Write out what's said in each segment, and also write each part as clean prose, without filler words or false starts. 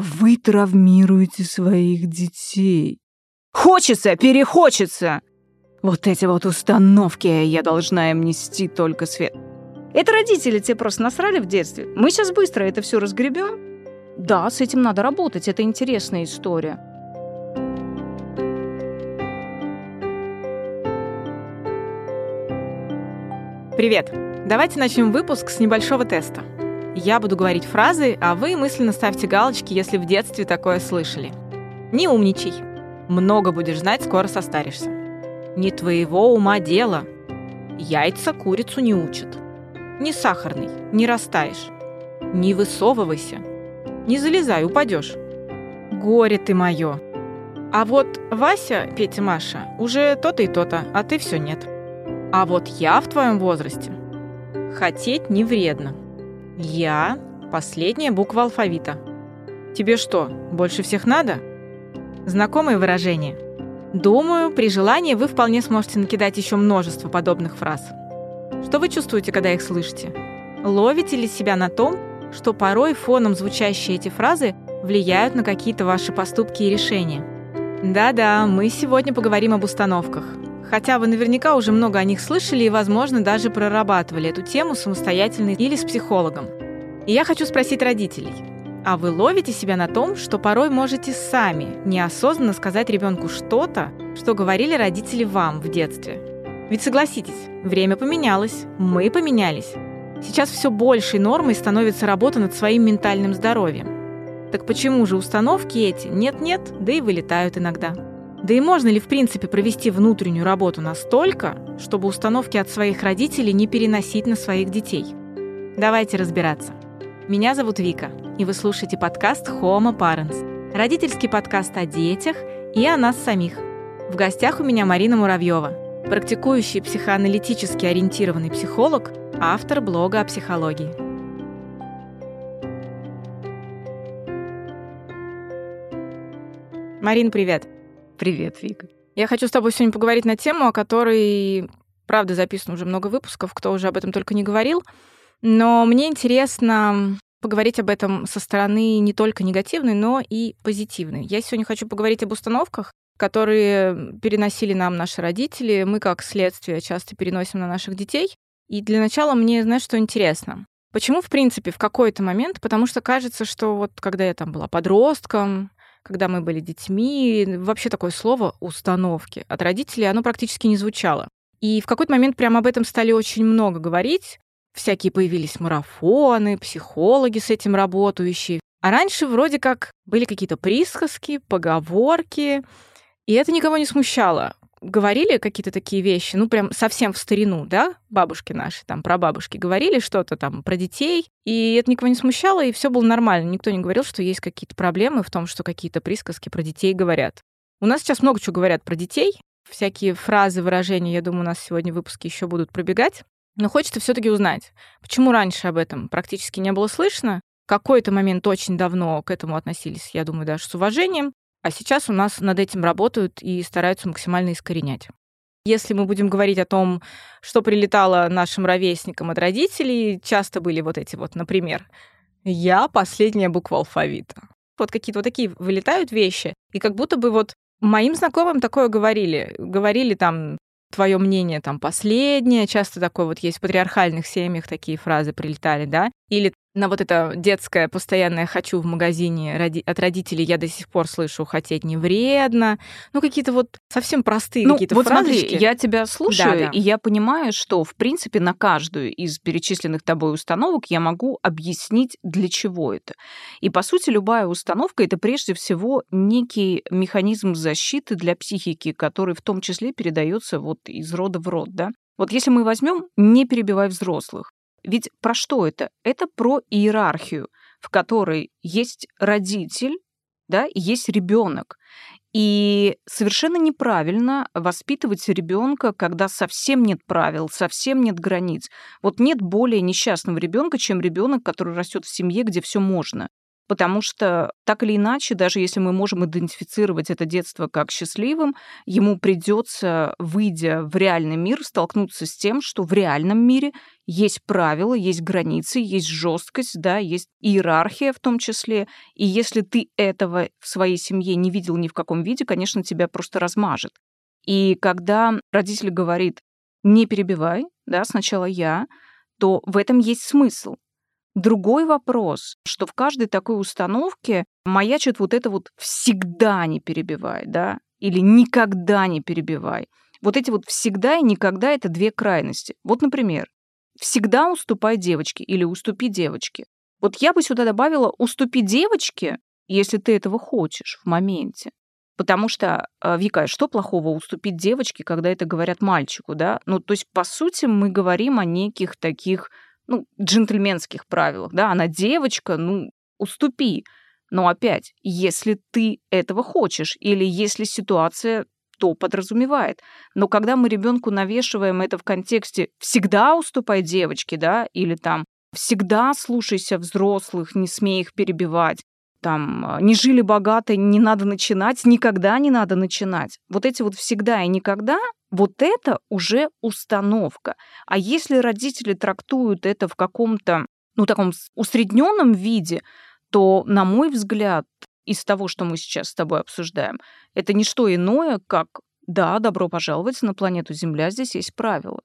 Вы травмируете своих детей. Хочется, перехочется. Вот эти вот установки я должна им нести только свет. Это родители тебе просто насрали в детстве. Мы сейчас быстро это все разгребем. Да, с этим надо работать. Это интересная история. Привет! Давайте начнем выпуск с небольшого теста. Я буду говорить фразы, а вы мысленно ставьте галочки, если в детстве такое слышали. Не умничай. Много будешь знать, скоро состаришься. Не твоего ума дело. Яйца курицу не учат. Не сахарный, не растаешь. Не высовывайся. Не залезай, упадешь. Горе ты мое. А вот Вася, Петя, Маша уже то-то и то-то, а ты все нет. А вот я в твоем возрасте. Хотеть не вредно. Я – последняя буква алфавита. Тебе что, больше всех надо? Знакомые выражения. Думаю, при желании вы вполне сможете накидать еще множество подобных фраз. Что вы чувствуете, когда их слышите? Ловите ли себя на том, что порой фоном звучащие эти фразы влияют на какие-то ваши поступки и решения? Да-да, мы сегодня поговорим об установках. Хотя вы наверняка уже много о них слышали и, возможно, даже прорабатывали эту тему самостоятельно или с психологом. И я хочу спросить родителей, а вы ловите себя на том, что порой можете сами неосознанно сказать ребенку что-то, что говорили родители вам в детстве? Ведь согласитесь, время поменялось, мы поменялись. Сейчас все большей нормой становится работа над своим ментальным здоровьем. Так почему же установки эти нет-нет, да и вылетают иногда? Да и можно ли, в принципе, провести внутреннюю работу настолько, чтобы установки от своих родителей не переносить на своих детей? Давайте разбираться. Меня зовут Вика, и вы слушаете подкаст Homo Parents, родительский подкаст о детях и о нас самих. В гостях у меня Марина Муравьева, практикующий психоаналитически ориентированный психолог, автор блога о психологии. Марин, привет! Привет, Вика. Я хочу с тобой сегодня поговорить на тему, о которой, правда, записано уже много выпусков, кто уже об этом только не говорил. Но мне интересно поговорить об этом со стороны не только негативной, но и позитивной. Я сегодня хочу поговорить об установках, которые переносили нам наши родители. Мы, как следствие, часто переносим на наших детей. И для начала мне, знаешь, что интересно. Почему, в принципе, в какой-то момент? Потому что кажется, что вот когда я там была подростком, когда мы были детьми, вообще такое слово «установки» от родителей, оно практически не звучало. И в какой-то момент прямо об этом стали очень много говорить. Всякие появились марафоны, психологи с этим работающие. А раньше вроде как были какие-то присказки, поговорки, и это никого не смущало. Говорили какие-то такие вещи, ну прям совсем в старину, да, бабушки наши, там прабабушки говорили что-то там про детей, и это никого не смущало, и все было нормально. Никто не говорил, что есть какие-то проблемы в том, что какие-то присказки про детей говорят. У нас сейчас много чего говорят про детей, всякие фразы, выражения, я думаю, у нас сегодня выпуски еще будут пробегать, но хочется все-таки узнать, почему раньше об этом практически не было слышно, в какой-то момент очень давно к этому относились, я думаю, даже с уважением, а сейчас у нас над этим работают и стараются максимально искоренять. Если мы будем говорить о том, что прилетало нашим ровесникам от родителей, часто были вот эти вот, например, «я последняя буква алфавита». Вот какие-то вот такие вылетают вещи, и как будто бы вот моим знакомым такое говорили. Говорили там «твое мнение там последнее», часто такое вот есть в патриархальных семьях такие фразы прилетали, да, или на вот это детское постоянное «хочу» в магазине от родителей я до сих пор слышу «хотеть не вредно». Ну, какие-то вот совсем простые какие-то вот фразочки. Смотри, я тебя слушаю, да. И я понимаю, что, в принципе, на каждую из перечисленных тобой установок я могу объяснить, для чего это. И, по сути, любая установка — это, прежде всего, некий механизм защиты для психики, который в том числе передается вот из рода в род, да? Вот если мы возьмем «не перебивай взрослых», ведь про что это? Это про иерархию, в которой есть родитель, да, и есть ребенок. И совершенно неправильно воспитывать ребенка, когда совсем нет правил, совсем нет границ. Вот нет более несчастного ребенка, чем ребенок, который растет в семье, где все можно. потому что так или иначе, даже если мы можем идентифицировать это детство как счастливым, ему придется, выйдя в реальный мир, столкнуться с тем, что в реальном мире есть правила, есть границы, есть жесткость, да, есть иерархия в том числе. И если ты этого в своей семье не видел ни в каком виде, конечно, тебя просто размажет. И когда родитель говорит «не перебивай, да, сначала я», то в этом есть смысл. Другой вопрос, что в каждой такой установке маячит вот это вот «всегда не перебивай», да, или «никогда не перебивай». Вот эти вот «всегда» и «никогда» — это две крайности. Вот, например, «всегда уступай девочке» или «уступи девочке». Вот я бы сюда добавила «уступи девочке», если ты этого хочешь в моменте. Потому что, Вика, что плохого уступить девочке, когда это говорят мальчику, да? Ну, то есть, по сути, мы говорим о неких таких, ну, джентльменских правилах, да? Она девочка, ну, уступи. Но опять, если ты этого хочешь или если ситуация то подразумевает. Но когда мы ребенку навешиваем это в контексте «всегда уступай девочке», да, или там «всегда слушайся взрослых, не смей их перебивать», там, не жили богато, не надо начинать, никогда не надо начинать. Вот эти вот «всегда» и «никогда» — вот это уже установка. А если родители трактуют это в каком-то, ну, таком усредненном виде, то, на мой взгляд, из того, что мы сейчас с тобой обсуждаем, это не что иное, как, да, добро пожаловать на планету Земля, здесь есть правила.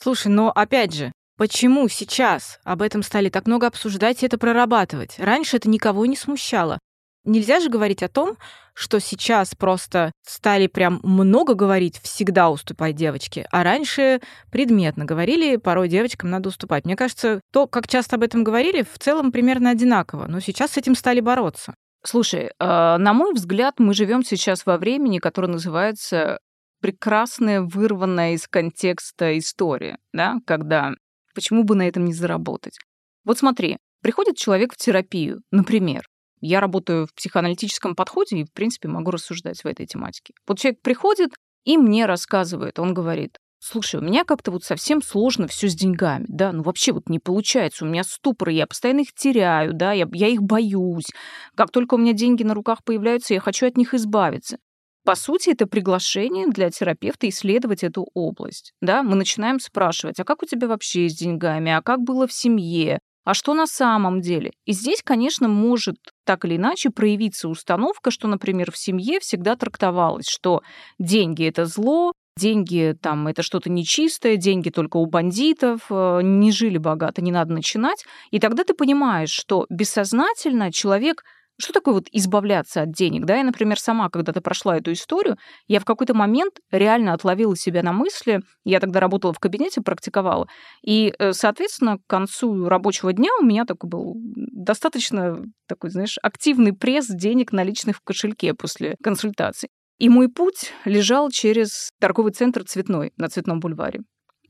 Слушай, но опять же, почему сейчас об этом стали так много обсуждать и это прорабатывать? Раньше это никого не смущало. Нельзя же говорить о том, что сейчас просто стали прям много говорить «всегда уступай девочке», а раньше предметно говорили «порой девочкам надо уступать». Мне кажется, то, как часто об этом говорили, в целом примерно одинаково, но сейчас с этим стали бороться. Слушай, на мой взгляд, мы живем сейчас во времени, которое называется «прекрасная, вырванная из контекста история», да, когда... Почему бы на этом не заработать? Вот смотри, приходит человек в терапию, например. Я работаю в психоаналитическом подходе и, в принципе, могу рассуждать в этой тематике. Вот человек приходит и мне рассказывает, он говорит, слушай, у меня как-то вот совсем сложно все с деньгами, да, ну вообще вот не получается, у меня ступоры, я постоянно их теряю, да, я их боюсь. Как только у меня деньги на руках появляются, я хочу от них избавиться. По сути, это приглашение для терапевта исследовать эту область. Да? Мы начинаем спрашивать, а как у тебя вообще с деньгами, а как было в семье, а что на самом деле? И здесь, конечно, может так или иначе проявиться установка, что, например, в семье всегда трактовалось, что деньги – это зло, деньги там, это что-то нечистое, деньги только у бандитов, не жили богато, не надо начинать. И тогда ты понимаешь, что бессознательно человек... Что такое вот избавляться от денег? Да, я, например, сама когда-то прошла эту историю, я в какой-то момент реально отловила себя на мысли, я тогда работала в кабинете, практиковала, и, соответственно, к концу рабочего дня у меня такой был достаточно такой, знаешь, активный пресс денег наличных в кошельке после консультаций. И мой путь лежал через торговый центр «Цветной» на Цветном бульваре.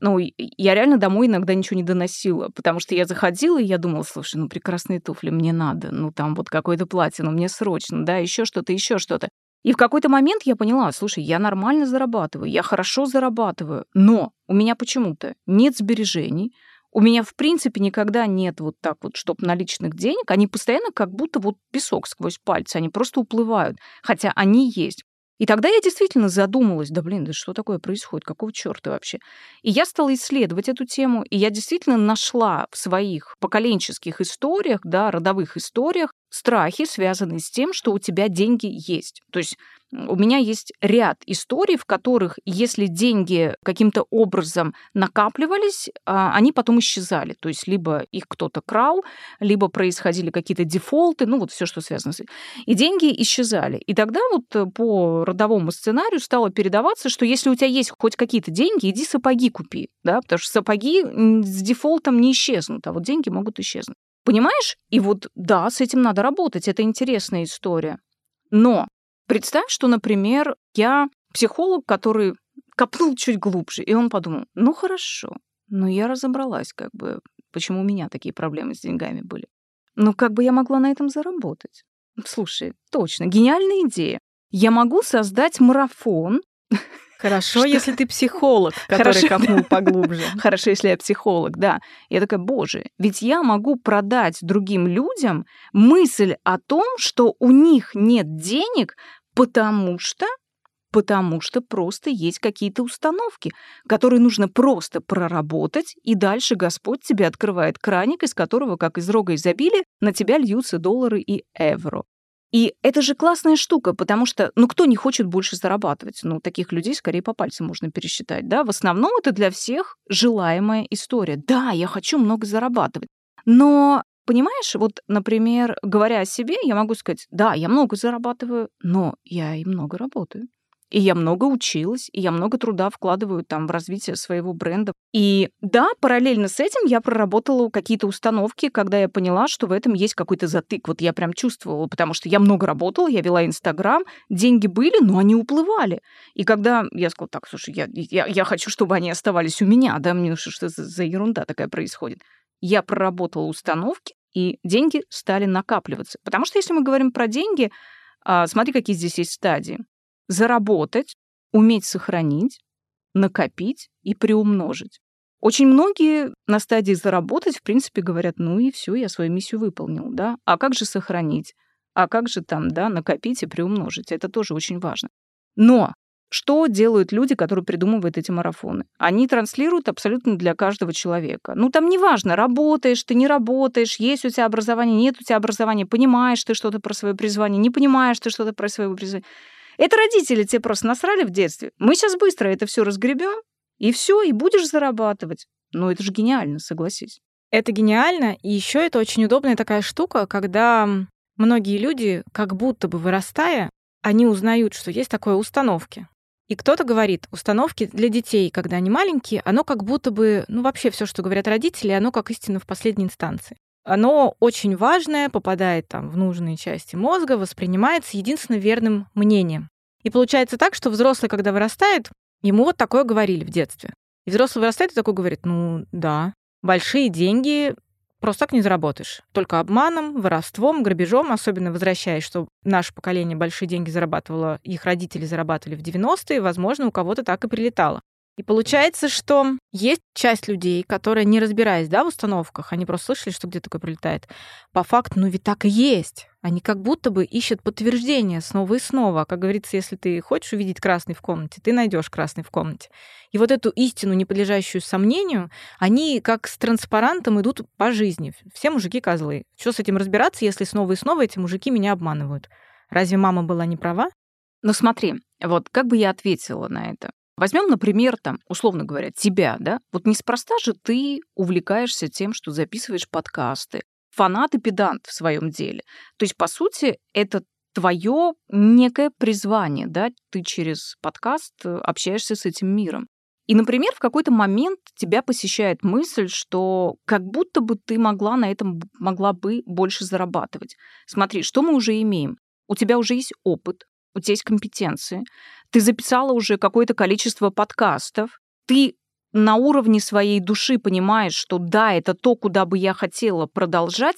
Ну, я реально домой иногда ничего не доносила, потому что я заходила, и я думала, слушай, ну, прекрасные туфли, мне надо, ну, там вот какое-то платье, ну, мне срочно, да, еще что-то, еще что-то. И в какой-то момент я поняла, слушай, я нормально зарабатываю, я хорошо зарабатываю, но у меня почему-то нет сбережений, у меня, в принципе, никогда нет вот так вот, чтоб наличных денег, они постоянно как будто вот песок сквозь пальцы, они просто уплывают, хотя они есть. И тогда я действительно задумалась, да блин, да что такое происходит, какого черта вообще? И я стала исследовать эту тему, и я действительно нашла в своих поколенческих историях, да, родовых историях страхи, связанные с тем, что у тебя деньги есть. То есть у меня есть ряд историй, в которых, если деньги каким-то образом накапливались, они потом исчезали. То есть либо их кто-то крал, либо происходили какие-то дефолты, ну вот все, что связано с этим. И деньги исчезали. И тогда вот по родовому сценарию стало передаваться, что если у тебя есть хоть какие-то деньги, иди сапоги купи, да, потому что сапоги с дефолтом не исчезнут, а вот деньги могут исчезнуть. Понимаешь? И вот да, с этим надо работать, это интересная история. Но представь, что, например, я психолог, который копнул чуть глубже, и он подумал, ну хорошо, но я разобралась, как бы, почему у меня такие проблемы с деньгами были. Ну как бы я могла на этом заработать? Слушай, точно, гениальная идея. Я могу создать марафон Хорошо, что? Если ты психолог, который хорошо, копнул поглубже. Хорошо, если я психолог, да. Я такая, боже, ведь я могу продать другим людям мысль о том, что у них нет денег, потому что просто есть какие-то установки, которые нужно просто проработать, и дальше Господь тебе открывает краник, из которого, как из рога изобилия, на тебя льются доллары и евро. И это же классная штука, потому что, кто не хочет больше зарабатывать? Таких людей скорее по пальцам можно пересчитать, да? В основном это для всех желаемая история. Да, я хочу много зарабатывать, но... Понимаешь, например, говоря о себе, я могу сказать, да, я много зарабатываю, но я и много работаю. И я много училась, и я много труда вкладываю в развитие своего бренда. И да, параллельно с этим я проработала какие-то установки, когда я поняла, что в этом есть какой-то затык. Я прям чувствовала, потому что я много работала, я вела Инстаграм, деньги были, но они уплывали. И когда я сказала, так, слушай, я хочу, чтобы они оставались у меня, да, мне что за ерунда такая происходит. Я проработала установки, и деньги стали накапливаться. Потому что если мы говорим про деньги, смотри, какие здесь есть стадии. Заработать, уметь сохранить, накопить и приумножить. Очень многие на стадии заработать, в принципе, говорят, и все, я свою миссию выполнил, да. А как же сохранить? А как же накопить и приумножить? Это тоже очень важно. Но что делают люди, которые придумывают эти марафоны? Они транслируют абсолютно для каждого человека. Там неважно, работаешь ты, не работаешь, есть у тебя образование, нет у тебя образования, понимаешь ты что-то про свое призвание, не понимаешь ты что-то про свое призвание. Это родители тебе просто насрали в детстве. Мы сейчас быстро это все разгребем, и все, и будешь зарабатывать. Это же гениально, согласись. Это гениально, и еще это очень удобная такая штука, когда многие люди, как будто бы вырастая, они узнают, что есть такое установки. И кто-то говорит, установки для детей, когда они маленькие, оно как будто бы, вообще все, что говорят родители, оно как истина в последней инстанции. Оно очень важное, попадает в нужные части мозга, воспринимается единственно верным мнением. И получается так, что взрослый, когда вырастает, ему такое говорили в детстве. И взрослый вырастает и такой говорит, да, большие деньги просто так не заработаешь. Только обманом, воровством, грабежом, особенно возвращаясь, что наше поколение большие деньги зарабатывало, их родители зарабатывали в 90-е, возможно, у кого-то так и прилетало. И получается, что есть часть людей, которые, не разбираясь, в установках, они просто слышали, что где-то такое прилетает. По факту, ведь так и есть. Они как будто бы ищут подтверждение снова и снова. Как говорится, если ты хочешь увидеть красный в комнате, ты найдешь красный в комнате. И эту истину, не подлежащую сомнению, они как с транспарантом идут по жизни. Все мужики козлы. Что с этим разбираться, если снова и снова эти мужики меня обманывают? Разве мама была не права? Смотри, как бы я ответила на это? Возьмем, например, условно говоря, тебя, да? Неспроста же ты увлекаешься тем, что записываешь подкасты. Фанат и педант в своем деле. То есть, по сути, это твое некое призвание, да? Ты через подкаст общаешься с этим миром. И, например, в какой-то момент тебя посещает мысль, что как будто бы ты могла бы больше зарабатывать. Смотри, что мы уже имеем? У тебя уже есть опыт, у тебя есть компетенции, ты записала уже какое-то количество подкастов, ты на уровне своей души понимаешь, что да, это то, куда бы я хотела продолжать,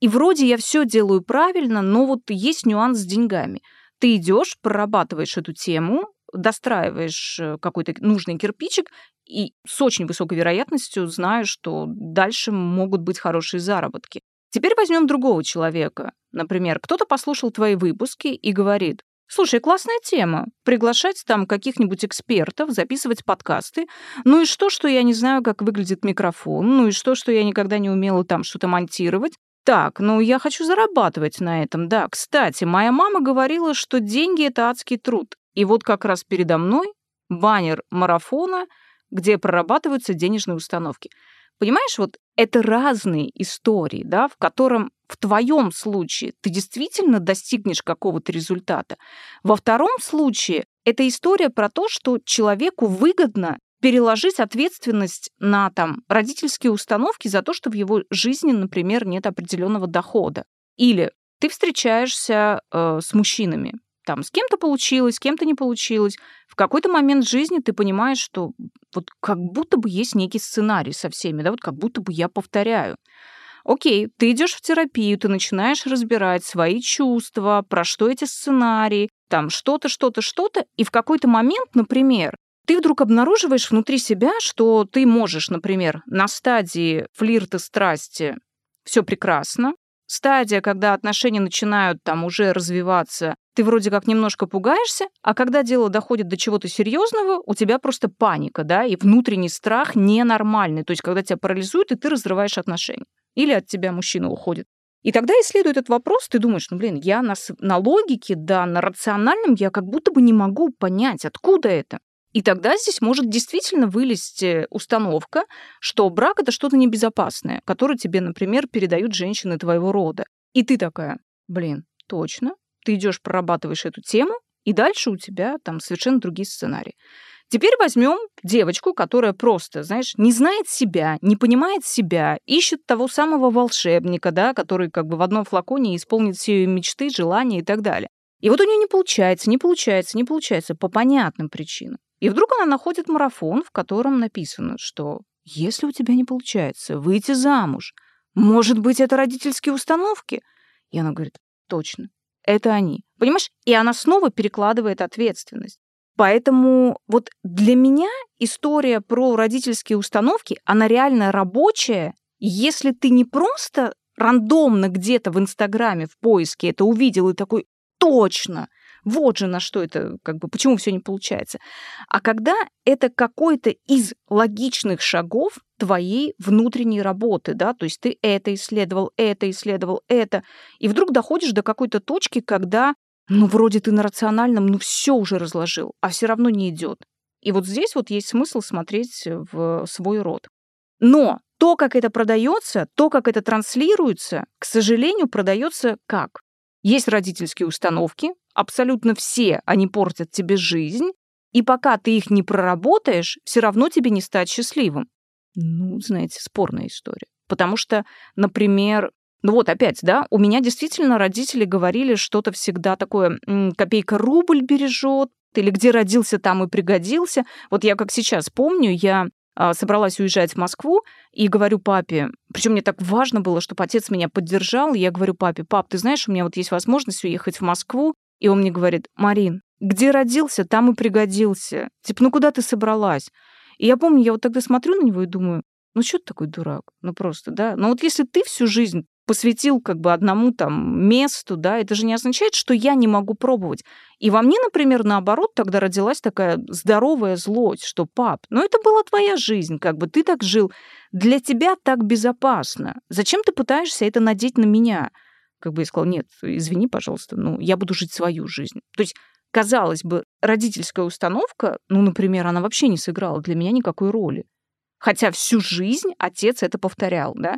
и вроде я все делаю правильно, но есть нюанс с деньгами. Ты идешь, прорабатываешь эту тему, достраиваешь какой-то нужный кирпичик и с очень высокой вероятностью знаешь, что дальше могут быть хорошие заработки. Теперь возьмем другого человека. Например, кто-то послушал твои выпуски и говорит, слушай, классная тема. Приглашать каких-нибудь экспертов, записывать подкасты. И что я не знаю, как выглядит микрофон. И что я никогда не умела что-то монтировать. Так, я хочу зарабатывать на этом, да. Кстати, моя мама говорила, что деньги – это адский труд. И как раз передо мной баннер марафона, где прорабатываются денежные установки. Понимаешь, это разные истории, да, в котором в твоем случае ты действительно достигнешь какого-то результата. Во втором случае это история про то, что человеку выгодно переложить ответственность на родительские установки за то, что в его жизни, например, нет определенного дохода. Или ты встречаешься с мужчинами. С кем-то получилось, с кем-то не получилось. В какой-то момент жизни ты понимаешь, что как будто бы есть некий сценарий со всеми, да, как будто бы я повторяю. Окей, ты идешь в терапию, ты начинаешь разбирать свои чувства, про что эти сценарии, там что-то, и в какой-то момент, например, ты вдруг обнаруживаешь внутри себя, что ты можешь, например, на стадии флирта, страсти все прекрасно, стадия, когда отношения начинают там уже развиваться, ты вроде как немножко пугаешься, а когда дело доходит до чего-то серьезного, у тебя просто паника, да, и внутренний страх ненормальный, то есть когда тебя парализует, и ты разрываешь отношения. Или от тебя мужчина уходит. И тогда, исследуя этот вопрос, ты думаешь, я на логике, да, на рациональном, я как будто бы не могу понять, откуда это. И тогда здесь может действительно вылезть установка, что брак – это что-то небезопасное, которое тебе, например, передают женщины твоего рода. И ты такая, точно. Ты идешь, прорабатываешь эту тему, и дальше у тебя там совершенно другие сценарии. Теперь возьмем девочку, которая просто, не знает себя, не понимает себя, ищет того самого волшебника, да, который как бы в одном флаконе исполнит все ее мечты, желания и так далее. И вот у нее не получается по понятным причинам. И вдруг она находит марафон, в котором написано, что если у тебя не получается выйти замуж, может быть, это родительские установки? И она говорит, точно, это они. Понимаешь? И она снова перекладывает ответственность. Поэтому вот для меня история про родительские установки, она реально рабочая. Если ты не просто рандомно где-то в Инстаграме в поиске это увидел и такой, точно, вот же на что это, почему все не получается. А когда это какой-то из логичных шагов твоей внутренней работы, да, то есть ты это исследовал, и вдруг доходишь до какой-то точки, когда вроде ты на рациональном, все уже разложил, а все равно не идет. И вот здесь вот есть смысл смотреть в свой род. Но то, как это продается, то, как это транслируется, к сожалению, продается как? Есть родительские установки, абсолютно все они портят тебе жизнь, и пока ты их не проработаешь, все равно тебе не стать счастливым. Спорная история. Потому что, например, у меня действительно родители говорили что-то всегда такое, копейка рубль бережет, или где родился, там и пригодился. Вот я как сейчас помню, я собралась уезжать в Москву и говорю папе, причем мне так важно было, чтобы отец меня поддержал, я говорю папе, пап, ты знаешь, у меня вот есть возможность уехать в Москву, и он мне говорит, Марин, где родился, там и пригодился. Куда ты собралась? И я помню, я вот тогда смотрю на него и думаю, что ты такой дурак? Если ты всю жизнь посвятил одному там месту, да, это же не означает, что я не могу пробовать. И во мне, например, наоборот, тогда родилась такая здоровая злость, что, пап, это была твоя жизнь, ты так жил, для тебя так безопасно. Зачем ты пытаешься это надеть на меня? Я сказала, нет, извини, пожалуйста, я буду жить свою жизнь. То есть, казалось бы, родительская установка, например, она вообще не сыграла для меня никакой роли. Хотя всю жизнь отец это повторял, да.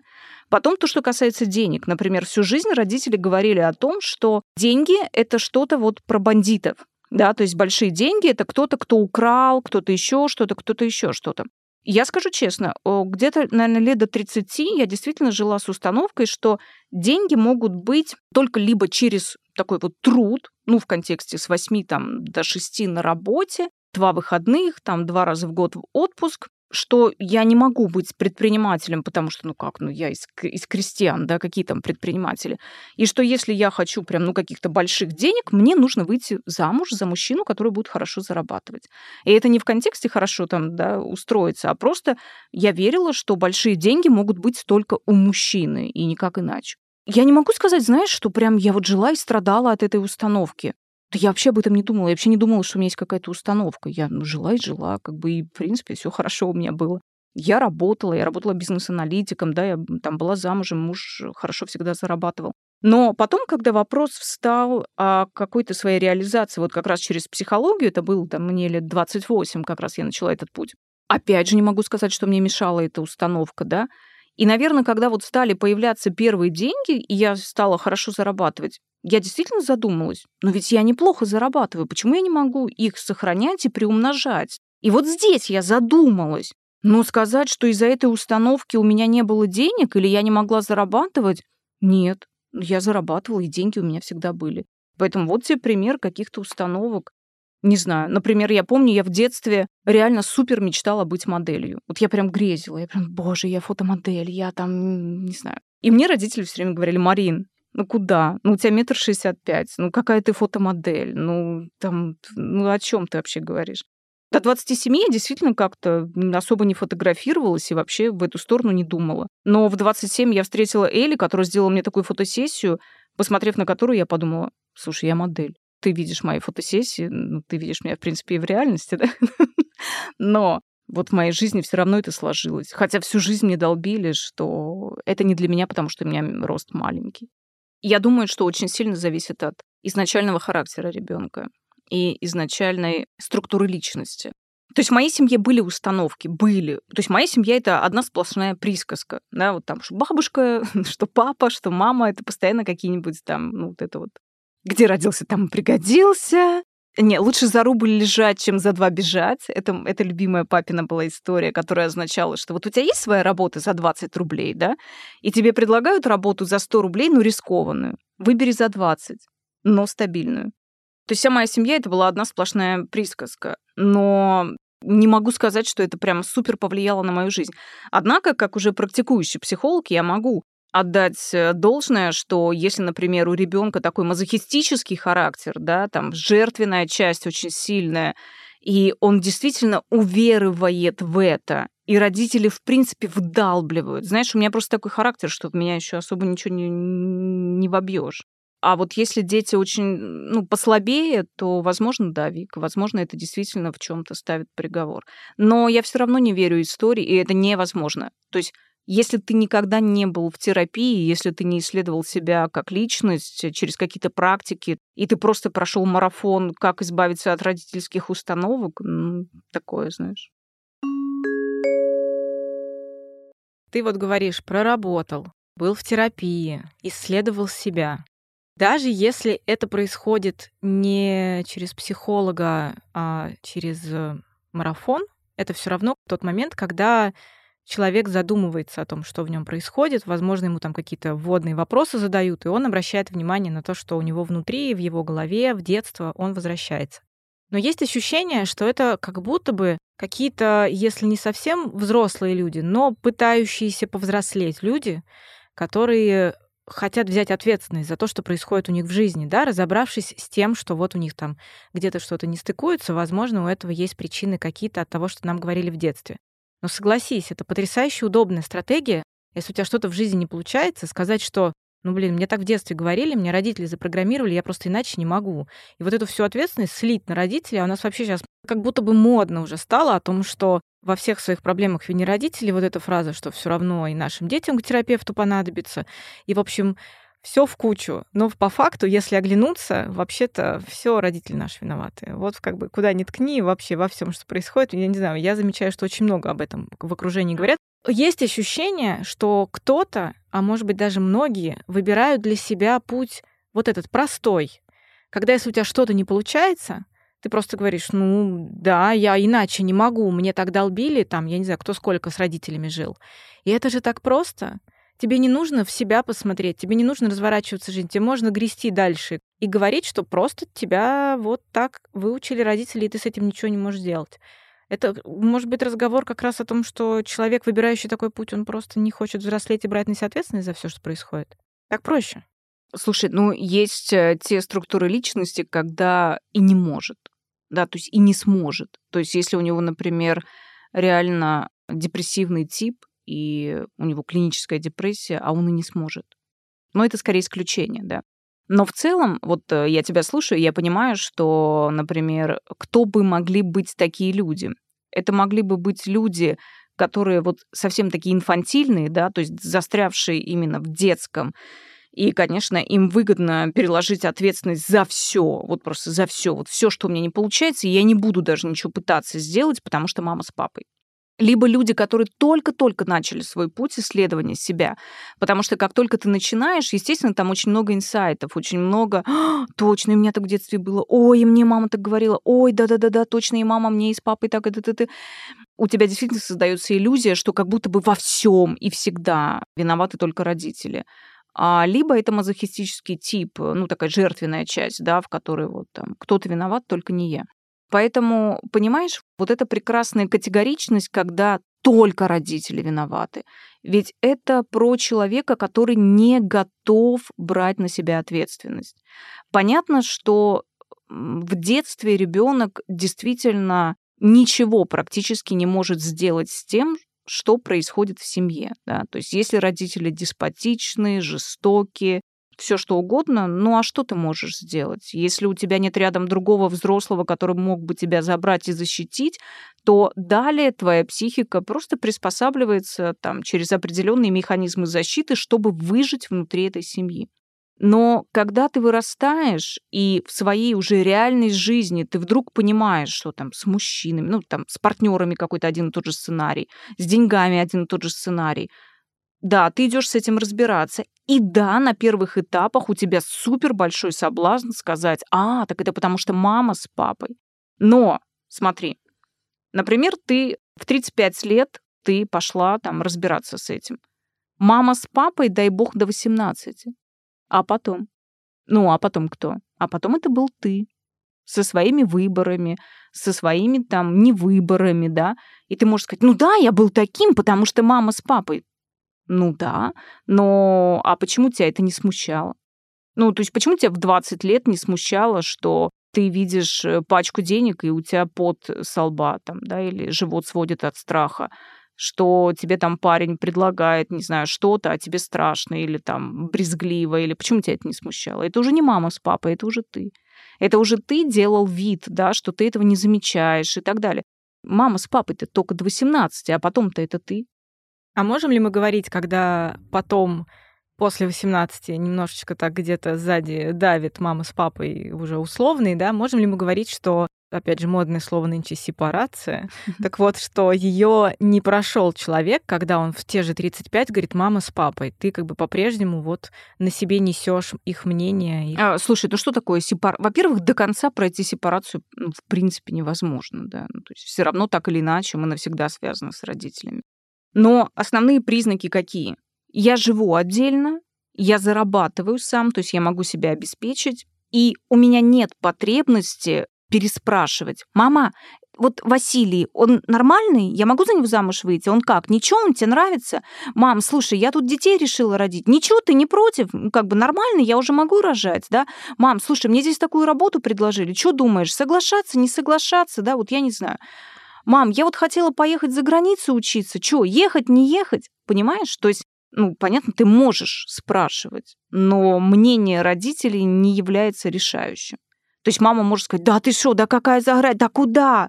Потом то, что касается денег. Например, всю жизнь родители говорили о том, что деньги – это что-то про бандитов, да, то есть большие деньги – это кто-то, кто украл, кто-то еще что-то. Я скажу честно, где-то, наверное, лет до 30 я действительно жила с установкой, что деньги могут быть только либо через такой труд, в контексте с 8 до 6 на работе, 2 выходных, 2 раза в год в отпуск, что я не могу быть предпринимателем, потому что, я из крестьян, да, какие там предприниматели. И что если я хочу прям, каких-то больших денег, мне нужно выйти замуж за мужчину, который будет хорошо зарабатывать. И это не в контексте хорошо там, да, устроиться, а просто я верила, что большие деньги могут быть только у мужчины и никак иначе. Я не могу сказать, что прям я жила и страдала от этой установки. Я вообще об этом не думала. Я вообще не думала, что у меня есть какая-то установка. Я жила и жила, и, в принципе, все хорошо у меня было. Я работала бизнес-аналитиком, да, я там была замужем, муж хорошо всегда зарабатывал. Но потом, когда вопрос встал о какой-то своей реализации, как раз через психологию, это было мне лет 28, как раз я начала этот путь. Опять же, не могу сказать, что мне мешала эта установка, да. И, наверное, когда стали появляться первые деньги, и я стала хорошо зарабатывать, я действительно задумалась, ведь я неплохо зарабатываю, почему я не могу их сохранять и приумножать? И вот здесь я задумалась. Но сказать, что из-за этой установки у меня не было денег или я не могла зарабатывать, нет, я зарабатывала, и деньги у меня всегда были. Поэтому вот тебе пример каких-то установок. Не знаю, например, я помню, я в детстве реально супер мечтала быть моделью. Я прям грезила, я прям, боже, я фотомодель, я там, не знаю. И мне родители все время говорили, Марин, Ну куда? Ну у тебя 1,65 м, ну какая ты фотомодель, ну там, ну о чем ты вообще говоришь? До 27 я действительно как-то особо не фотографировалась и вообще в эту сторону не думала. Но в 27 я встретила Элли, которая сделала мне такую фотосессию, посмотрев на которую, я подумала, слушай, я модель. Ты видишь мои фотосессии, ну, ты видишь меня, в принципе, и в реальности, да? Но вот в моей жизни все равно это сложилось. Хотя всю жизнь мне долбили, что это не для меня, потому что у меня рост маленький. Я думаю, что очень сильно зависит от изначального характера ребенка и изначальной структуры личности. То есть в моей семье были установки, были. То есть моя семья — это одна сплошная присказка. Да, вот там, что бабушка, что папа, что мама, это постоянно какие-нибудь там, ну, вот это вот. Где родился, там пригодился. Не, лучше за рубль лежать, чем за два бежать. Это любимая папина была история, которая означала, что вот у тебя есть своя работа за 20 рублей, да, и тебе предлагают работу за 100 рублей, но рискованную. Выбери за 20, но стабильную. То есть вся моя семья — это была одна сплошная присказка. Но не могу сказать, что это прям супер повлияло на мою жизнь. Однако, как уже практикующий психолог, я могу отдать должное, что если, например, у ребенка такой мазохистический характер, да, там жертвенная часть очень сильная, и он действительно уверовает в это, и родители, в принципе, вдалбливают. Знаешь, у меня просто такой характер, что в меня еще особо ничего не вобьешь. А вот если дети очень, ну, послабее, то, возможно, да, Вика, возможно, это действительно в чем-то ставит приговор. Но я все равно не верю истории, и это невозможно. То есть если ты никогда не был в терапии, если ты не исследовал себя как личность через какие-то практики, и ты просто прошел марафон, как избавиться от родительских установок, ну, такое, знаешь. Ты вот говоришь, проработал, был в терапии, исследовал себя. Даже если это происходит не через психолога, а через марафон, это все равно тот момент, когда человек задумывается о том, что в нем происходит. Возможно, ему там какие-то вводные вопросы задают, и он обращает внимание на то, что у него внутри, в его голове, в детство он возвращается. Но есть ощущение, что это как будто бы какие-то, если не совсем взрослые люди, но пытающиеся повзрослеть люди, которые хотят взять ответственность за то, что происходит у них в жизни, да, разобравшись с тем, что вот у них там где-то что-то не стыкуется, возможно, у этого есть причины какие-то от того, что нам говорили в детстве. Но согласись, это потрясающе удобная стратегия, если у тебя что-то в жизни не получается, сказать, что, ну, блин, мне так в детстве говорили, мне родители запрограммировали, я просто иначе не могу. И вот эту всю ответственность слить на родителей, а у нас вообще сейчас как будто бы модно уже стало о том, что во всех своих проблемах вине родителей, вот эта фраза, что все равно и нашим детям к терапевту понадобится. И, в общем, все в кучу. Но по факту, если оглянуться, вообще-то все родители наши виноваты. Вот как бы куда ни ткни, вообще во всем, что происходит. Я не знаю, я замечаю, что очень много об этом в окружении говорят. Есть ощущение, что кто-то, а может быть даже многие, выбирают для себя путь вот этот простой. Когда если у тебя что-то не получается, ты просто говоришь, ну да, я иначе не могу, мне так долбили, там, я не знаю, кто сколько с родителями жил. И это же так просто. Тебе не нужно в себя посмотреть, тебе не нужно разворачиваться в жизнь, тебе можно грести дальше и говорить, что просто тебя вот так выучили родители, и ты с этим ничего не можешь делать. Это, может быть, разговор как раз о том, что человек, выбирающий такой путь, он просто не хочет взрослеть и брать на себя ответственность за все, что происходит. Так проще. Слушай, ну есть те структуры личности, когда и не может, да, то есть и не сможет. То есть если у него, например, реально депрессивный тип, и у него клиническая депрессия, а он и не сможет. Но это скорее исключение, да. Но в целом, вот я тебя слушаю, я понимаю, что, например, кто бы могли быть такие люди? Это могли бы быть люди, которые вот совсем такие инфантильные, да, то есть застрявшие именно в детском. И, конечно, им выгодно переложить ответственность за все, вот просто за все, вот все, что у меня не получается, и я не буду даже ничего пытаться сделать, потому что мама с папой. Либо люди, которые только-только начали свой путь исследования себя. Потому что как только ты начинаешь, естественно, там очень много инсайтов, очень много «Точно, и у меня так в детстве было», «Ой, и мне мама так говорила», «Ой, да-да-да-да, точно, и мама мне, и с папой так, и да-да-да». У тебя действительно создается иллюзия, что как будто бы во всем и всегда виноваты только родители. Либо это мазохистический тип, ну, такая жертвенная часть, да, в которой вот там кто-то виноват, только не я. Поэтому, понимаешь, вот эта прекрасная категоричность, когда только родители виноваты. Ведь это про человека, который не готов брать на себя ответственность. Понятно, что в детстве ребенок действительно ничего практически не может сделать с тем, что происходит в семье. Да? То есть если родители деспотичные, жестокие, все что угодно, ну а что ты можешь сделать? Если у тебя нет рядом другого взрослого, который мог бы тебя забрать и защитить, то далее твоя психика просто приспосабливается там, через определенные механизмы защиты, чтобы выжить внутри этой семьи. Но когда ты вырастаешь, и в своей уже реальной жизни ты вдруг понимаешь, что там с мужчинами, ну там с партнерами какой-то один и тот же сценарий, с деньгами один и тот же сценарий, да, ты идешь с этим разбираться. И да, на первых этапах у тебя супер большой соблазн сказать, а, так это потому что мама с папой. Но, смотри, например, ты в 35 лет ты пошла там разбираться с этим. Мама с папой, дай бог, до 18. А потом? Ну, а потом кто? А потом это был ты. Со своими выборами, со своими там невыборами, да. И ты можешь сказать, ну да, я был таким, потому что мама с папой. Ну да, но а почему тебя это не смущало? Ну, то есть почему тебя в 20 лет не смущало, что ты видишь пачку денег, и у тебя пот со лба там, да, или живот сводит от страха, что тебе там парень предлагает, не знаю, что-то, а тебе страшно, или там брезгливо, или почему тебя это не смущало? Это уже не мама с папой, это уже ты. Это уже ты делал вид, да, что ты этого не замечаешь и так далее. Мама с папой-то только до 18, а потом-то это ты. А можем ли мы говорить, когда потом, после 18, немножечко так где-то сзади давит мама с папой уже условный, да, можем ли мы говорить, что, опять же, модное слово нынче сепарация, так вот, что ее не прошел человек, когда он в те же 35 говорит, мама с папой, ты как бы по-прежнему вот на себе несешь их мнение. А, слушай, ну что такое сепарация? Во-первых, до конца пройти сепарацию, ну, в принципе, невозможно, да, ну, то есть все равно так или иначе мы навсегда связаны с родителями. Но основные признаки какие? Я живу отдельно, я зарабатываю сам, то есть я могу себя обеспечить, и у меня нет потребности переспрашивать. «Мама, вот Василий, он нормальный? Я могу за него замуж выйти? Он как? Ничего, он тебе нравится? Мам, слушай, я тут детей решила родить. Ничего, ты не против? Как бы нормально, я уже могу рожать, да? Мам, слушай, мне здесь такую работу предложили. Что думаешь, соглашаться, не соглашаться? Да, вот я не знаю». «Мам, я вот хотела поехать за границу учиться. Чё, ехать, не ехать?» Понимаешь? То есть, ну, понятно, ты можешь спрашивать, но мнение родителей не является решающим. То есть мама может сказать, «Да ты что, да какая заграть, да куда?»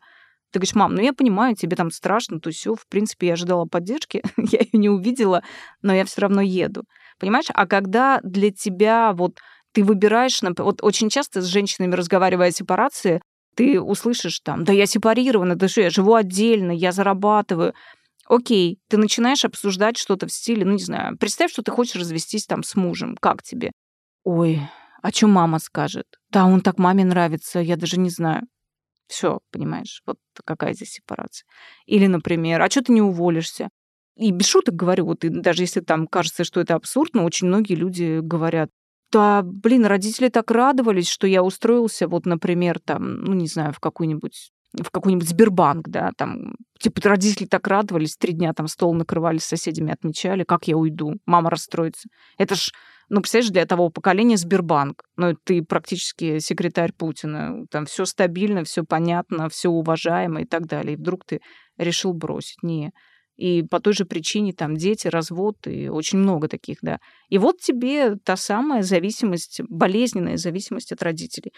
Ты говоришь, «Мам, ну я понимаю, тебе там страшно, то всё, в принципе, я ожидала поддержки, я её не увидела, но я все равно еду». Понимаешь? А когда для тебя вот ты выбираешь... Вот очень часто с женщинами, разговаривая о сепарации, ты услышишь там, да я сепарирована, да что, я живу отдельно, я зарабатываю. Окей, ты начинаешь обсуждать что-то в стиле, ну, не знаю, представь, что ты хочешь развестись там с мужем, как тебе? Ой, а что мама скажет? Да, он так маме нравится, я даже не знаю. Все, понимаешь, вот какая здесь сепарация. Или, например, а что ты не уволишься? И без шуток говорю, вот даже если там кажется, что это абсурдно, очень многие люди говорят, да, блин, родители так радовались, что я устроился, вот, например, там, ну, не знаю, в какой-нибудь Сбербанк, да, там, типа, родители так радовались, 3 дня там стол накрывали с соседями, отмечали, как я уйду, мама расстроится. Это ж, ну, представляешь, для того поколения Сбербанк, ну, ты практически секретарь Путина, там, все стабильно, все понятно, все уважаемо и так далее, и вдруг ты решил бросить, не... И по той же причине там дети, развод, и очень много таких, да. И вот тебе та самая зависимость, болезненная зависимость от родителей.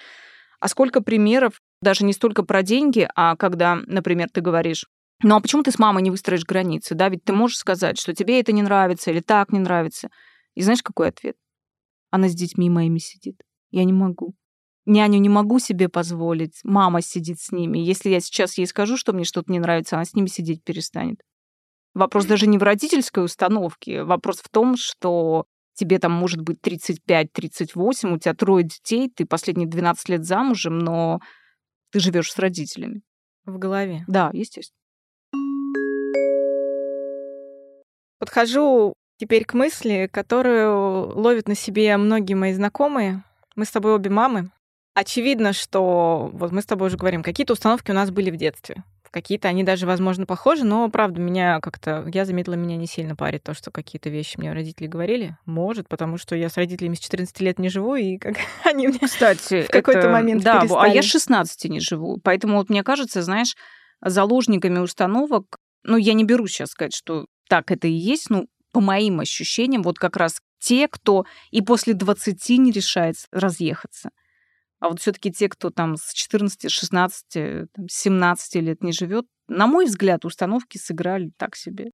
А сколько примеров, даже не столько про деньги, а когда, например, ты говоришь, ну а почему ты с мамой не выстроишь границы, да? Ведь ты можешь сказать, что тебе это не нравится или так не нравится. И знаешь, какой ответ? Она с детьми моими сидит. Я не могу. Няню не могу себе позволить. Мама сидит с ними. Если я сейчас ей скажу, что мне что-то не нравится, она с ними сидеть перестанет. Вопрос даже не в родительской установке. Вопрос в том, что тебе там может быть 35-38, у тебя 3 детей, ты последние 12 лет замужем, но ты живешь с родителями. В голове. Да, естественно. Подхожу теперь к мысли, которую ловят на себе многие мои знакомые. Мы с тобой обе мамы. Очевидно, что, вот мы с тобой уже говорим, какие-то установки у нас были в детстве. Какие-то они даже, возможно, похожи, но, правда, меня как-то... Я заметила, меня не сильно парит то, что какие-то вещи мне родители говорили. Может, потому что я с родителями с 14 лет не живу, и как они мне в какой-то момент перестали. Да, а я с 16 не живу. Поэтому, вот, мне кажется, знаешь, заложниками установок... Ну, я не берусь сейчас сказать, что так это и есть, но по моим ощущениям, вот как раз те, кто и после 20 не решается разъехаться. А вот все-таки те, кто там с 14, 16, 17 лет не живет, на мой взгляд, установки сыграли так себе.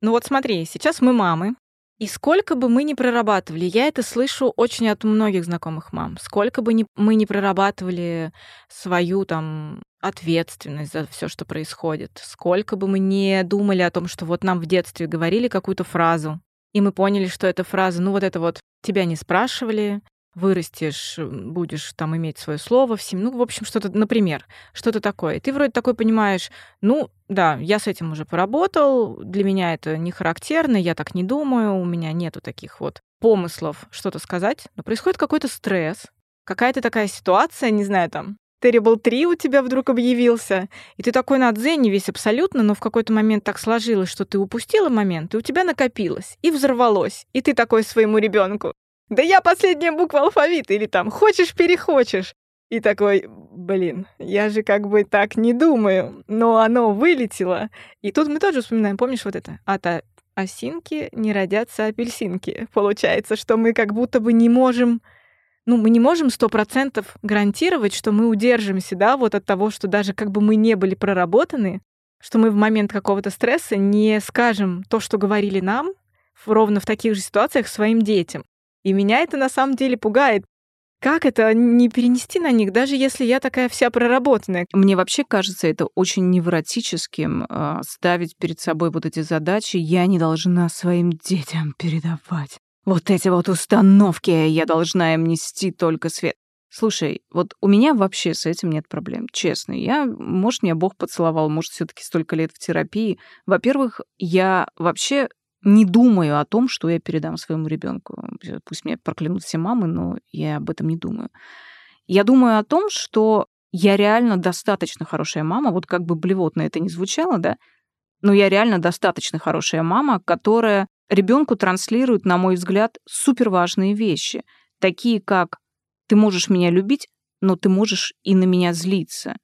Ну вот смотри, сейчас мы мамы, и сколько бы мы ни прорабатывали, я это слышу очень от многих знакомых мам, сколько бы мы ни прорабатывали свою там ответственность за все, что происходит, сколько бы мы ни думали о том, что вот нам в детстве говорили какую-то фразу, и мы поняли, что эта фраза, ну вот это вот тебя не спрашивали, вырастешь, будешь там иметь свое слово всем. Ну, в общем, что-то, например, что-то такое. И ты вроде такой понимаешь, ну, да, я с этим уже поработал, для меня это не характерно, я так не думаю, у меня нету таких вот помыслов что-то сказать. Но происходит какой-то стресс, какая-то такая ситуация, не знаю, там, Terrible 3 у тебя вдруг объявился, и ты такой на дзене весь абсолютно, но в какой-то момент так сложилось, что ты упустила момент, и у тебя накопилось, и взорвалось, и ты такой своему ребенку: да я последняя буква алфавита, или там хочешь-перехочешь. И такой, блин, я же как бы так не думаю, но оно вылетело. И тут мы тоже вспоминаем, помнишь вот это? От осинки не родятся апельсинки. Получается, что мы как будто бы не можем, ну, мы не можем 100% гарантировать, что мы удержимся, да, вот от того, что даже как бы мы не были проработаны, что мы в момент какого-то стресса не скажем то, что говорили нам, ровно в таких же ситуациях своим детям. И меня это на самом деле пугает. Как это не перенести на них, даже если я такая вся проработанная? Мне вообще кажется это очень невротическим, ставить перед собой вот эти задачи. Я не должна своим детям передавать. Вот эти вот установки, я должна им нести только свет. Слушай, вот у меня вообще с этим нет проблем, честно. Может, меня Бог поцеловал, может, все-таки столько лет в терапии. Во-первых, я вообще... не думаю о том, что я передам своему ребенку. Пусть меня проклянут все мамы, но я об этом не думаю. Я думаю о том, что я реально достаточно хорошая мама, вот как бы блевотно это ни звучало, да, но я реально достаточно хорошая мама, которая ребенку транслирует, на мой взгляд, суперважные вещи, такие как «ты можешь меня любить, но ты можешь и на меня злиться».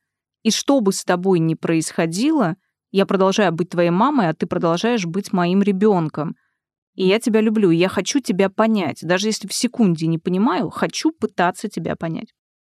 И что бы с тобой ни происходило, я продолжаю быть твоей мамой, а ты продолжаешь быть моим ребенком. И я тебя люблю, и я хочу тебя понять. Даже если в секунде не понимаю, хочу пытаться тебя понять.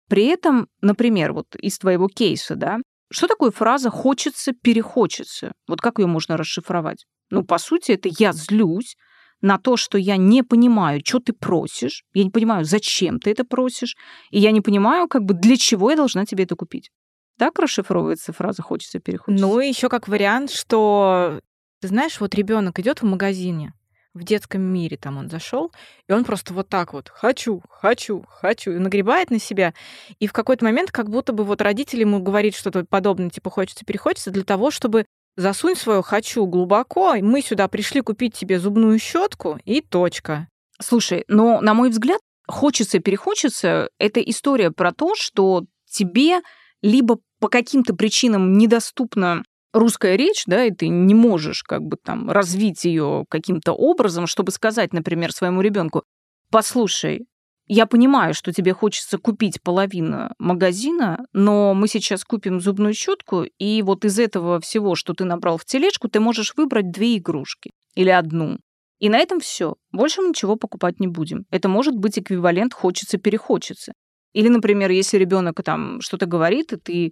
При этом, например, вот из твоего кейса, да, что такое фраза «хочется, перехочется»? Вот как ее можно расшифровать? Ну, по сути, это я злюсь на то, что я не понимаю, что ты просишь, я не понимаю, зачем ты это просишь, и я не понимаю, как бы для чего я должна тебе это купить. Так расшифровывается фраза «хочется, перехочется». Ну и еще как вариант, что ты знаешь, вот ребенок идет в магазине, в детском мире там он зашел, и он просто вот так вот «хочу, хочу, хочу» и нагребает на себя. И в какой-то момент как будто бы вот родители ему говорит что-то подобное, типа «хочется, перехочется», для того, чтобы засунь свое «хочу» глубоко, и мы сюда пришли купить тебе зубную щетку и точка. Слушай, но на мой взгляд, «хочется, перехочется» — это история про то, что тебе либо по каким-то причинам недоступна русская речь, да, и ты не можешь как бы там развить ее каким-то образом, чтобы сказать, например, своему ребенку: послушай, я понимаю, что тебе хочется купить половину магазина, но мы сейчас купим зубную щетку, и вот из этого всего, что ты набрал в тележку, ты можешь выбрать 2 игрушки или 1. И на этом все. Больше мы ничего покупать не будем. Это может быть эквивалент «хочется-перехочется». Или, например, если ребенок там что-то говорит, и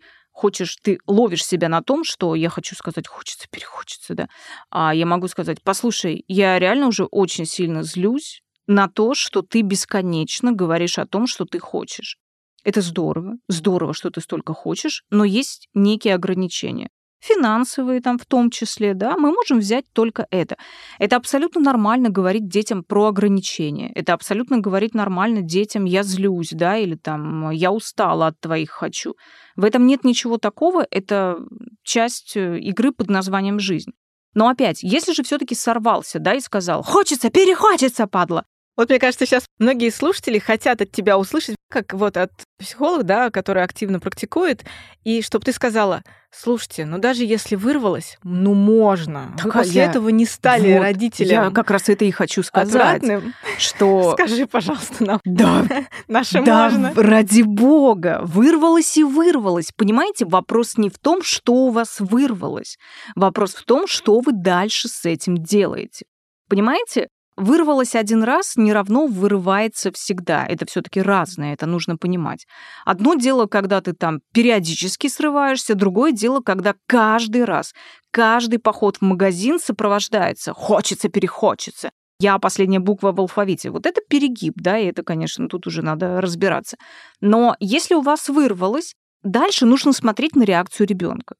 ты ловишь себя на том, что я хочу сказать «хочется, перехочется», да. А я могу сказать: послушай, я реально уже очень сильно злюсь на то, что ты бесконечно говоришь о том, что ты хочешь. Это здорово, здорово, что ты столько хочешь, но есть некие ограничения. Финансовые там в том числе, да, мы можем взять только это. Это абсолютно нормально говорить детям про ограничения. Это абсолютно говорить нормально детям «я злюсь», да, или там «я устала от твоих хочу». В этом нет ничего такого, это часть игры под названием «жизнь». Но опять, если же все-таки сорвался, да, и сказал «хочется, перехочется, падла», Вот мне кажется, сейчас многие слушатели хотят от тебя услышать, как вот от психолога, да, который активно практикует, и чтобы ты сказала: слушайте, ну даже если вырвалось, ну можно. Так, вы после этого не стали вот родителям. Я как раз это и хочу сказать. Отрадным, что... Скажи, пожалуйста, нам. Да, наше да, можно. Ради бога, вырвалось и вырвалось. Понимаете, вопрос не в том, что у вас вырвалось. Вопрос в том, что вы дальше с этим делаете. Понимаете? Вырвалось один раз, не равно вырывается всегда. Это все-таки разное, это нужно понимать. Одно дело, когда ты там периодически срываешься, другое дело, когда каждый раз, каждый поход в магазин сопровождается «хочется-перехочется». Я последняя буква в алфавите. Вот это перегиб, да, и это, конечно, тут уже надо разбираться. Но если у вас вырвалось, дальше нужно смотреть на реакцию ребенка.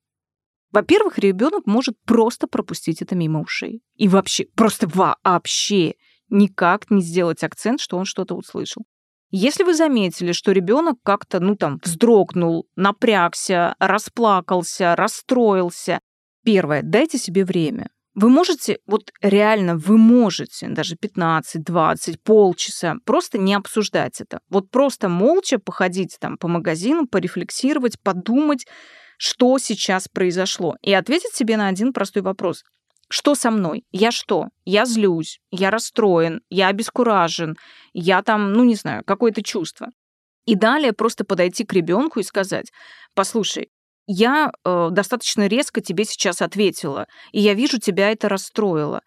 Во-первых, ребенок может просто пропустить это мимо ушей. И вообще, просто вообще никак не сделать акцент, что он что-то услышал. Если вы заметили, что ребенок как-то, ну там, вздрогнул, напрягся, расплакался, расстроился, первое, дайте себе время. Вы можете, вот реально вы можете, даже 15, 20, полчаса, просто не обсуждать это. Вот просто молча походить там по магазину, порефлексировать, подумать, что сейчас произошло, и ответить себе на один простой вопрос. Что со мной? Я что? Я злюсь, я расстроен, я обескуражен, я там, ну не знаю, какое-то чувство. И далее просто подойти к ребенку и сказать: послушай, я достаточно резко тебе сейчас ответила, и я вижу, тебя это расстроило.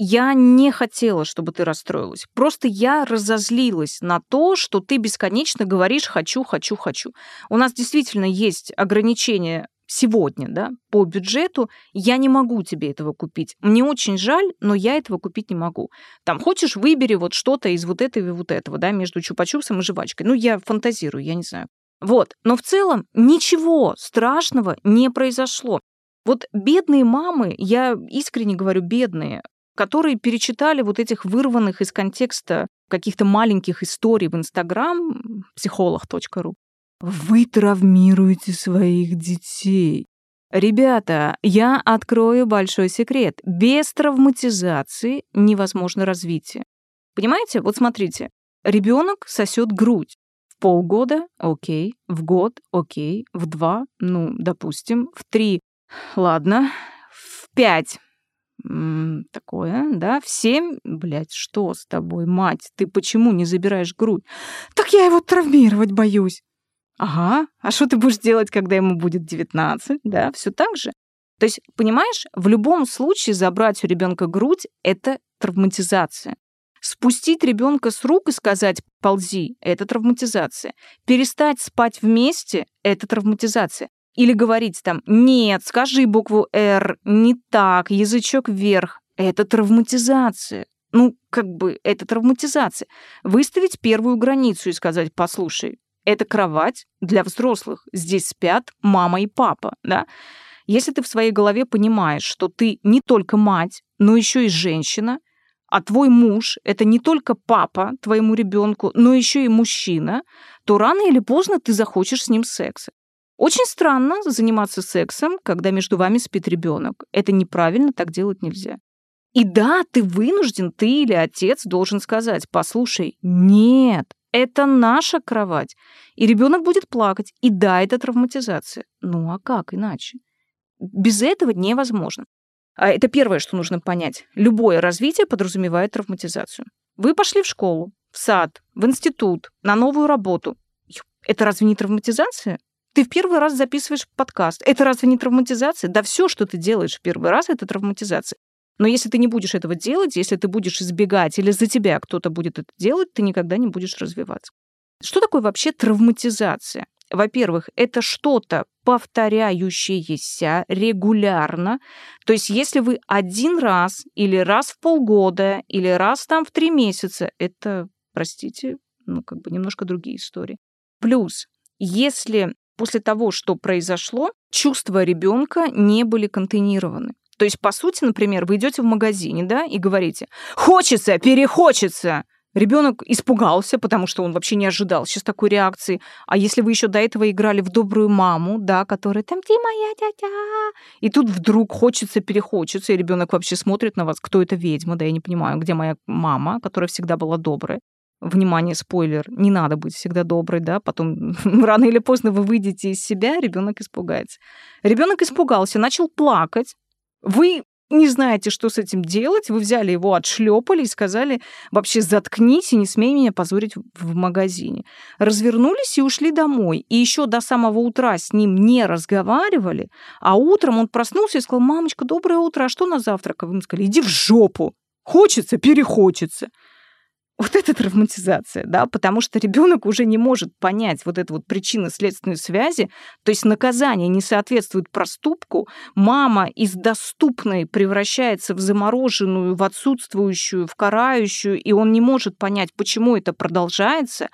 Я не хотела, чтобы ты расстроилась. Просто я разозлилась на то, что ты бесконечно говоришь «хочу, хочу, хочу». У нас действительно есть ограничения сегодня, да, по бюджету. Я не могу тебе этого купить. Мне очень жаль, но я этого купить не могу. Там, хочешь, выбери вот что-то из вот этого и вот этого, да, между чупа-чупсом и жвачкой. Ну, я фантазирую, я не знаю. Вот. Но в целом ничего страшного не произошло. Вот бедные мамы, я искренне говорю, бедные, которые перечитали вот этих вырванных из контекста каких-то маленьких историй в Инстаграм, психолог.ру. Вы травмируете своих детей. Ребята, я открою большой секрет. Без травматизации невозможно развитие. Понимаете? Вот смотрите. Ребенок сосет грудь. В полгода – окей. В год – окей. В 2 – ну, допустим. В 3 – ладно. В 5 – такое, да, в 7, блядь, что с тобой, мать, ты почему не забираешь грудь? Так я его травмировать боюсь. Ага, а что ты будешь делать, когда ему будет 19, да, все так же? То есть, понимаешь, в любом случае забрать у ребенка грудь – это травматизация. Спустить ребенка с рук и сказать «ползи» – это травматизация. Перестать спать вместе – это травматизация. Или говорить там «нет, скажи букву «Р», не так, язычок вверх». Это травматизация. Ну, как бы, это травматизация. Выставить первую границу и сказать «послушай, это кровать для взрослых, здесь спят мама и папа». Да? Если ты в своей голове понимаешь, что ты не только мать, но еще и женщина, а твой муж – это не только папа твоему ребенку, но еще и мужчина, то рано или поздно ты захочешь с ним секса. Очень странно заниматься сексом, когда между вами спит ребенок. Это неправильно, так делать нельзя. И да, ты вынужден, ты или отец должен сказать: послушай, нет, это наша кровать. И ребенок будет плакать. И да, это травматизация. Ну а как иначе? Без этого невозможно. Это первое, что нужно понять. Любое развитие подразумевает травматизацию. Вы пошли в школу, в сад, в институт, на новую работу. Это разве не травматизация? Ты в первый раз записываешь подкаст. Это разве не травматизация? Да все, что ты делаешь в первый раз, это травматизация. Но если ты не будешь этого делать, если ты будешь избегать или за тебя кто-то будет это делать, ты никогда не будешь развиваться. Что такое вообще травматизация? Во-первых, это что-то повторяющееся регулярно. То есть если вы один раз или раз в полгода или раз там в 3 месяца, это, простите, ну как бы немножко другие истории. Плюс, если после того, что произошло, чувства ребенка не были контейнированы. То есть, по сути, например, вы идете в магазине, да, и говорите: «Хочется, перехочется!» Ребенок испугался, потому что он вообще не ожидал сейчас такой реакции. А если вы еще до этого играли в добрую маму, да, которая там «Ты моя тетя», и тут вдруг хочется-перехочется, и ребенок вообще смотрит на вас, кто это ведьма, да, я не понимаю, где моя мама, которая всегда была добрая. Внимание, спойлер, не надо быть всегда доброй, да, потом рано или поздно вы выйдете из себя, ребенок испугается. Ребенок испугался, начал плакать. Вы не знаете, что с этим делать, вы взяли его, отшлепали и сказали, вообще заткнись и не смей меня позорить в магазине. Развернулись и ушли домой. И еще до самого утра с ним не разговаривали, а утром он проснулся и сказал: мамочка, доброе утро, а что на завтрак? Вы ему сказали: иди в жопу, хочется, перехочется. Вот это травматизация, да, потому что ребенок уже не может понять вот эту вот причинно-следственную связи, то есть наказание не соответствует проступку, мама из доступной превращается в замороженную, в отсутствующую, в карающую, и он не может понять, почему это продолжается.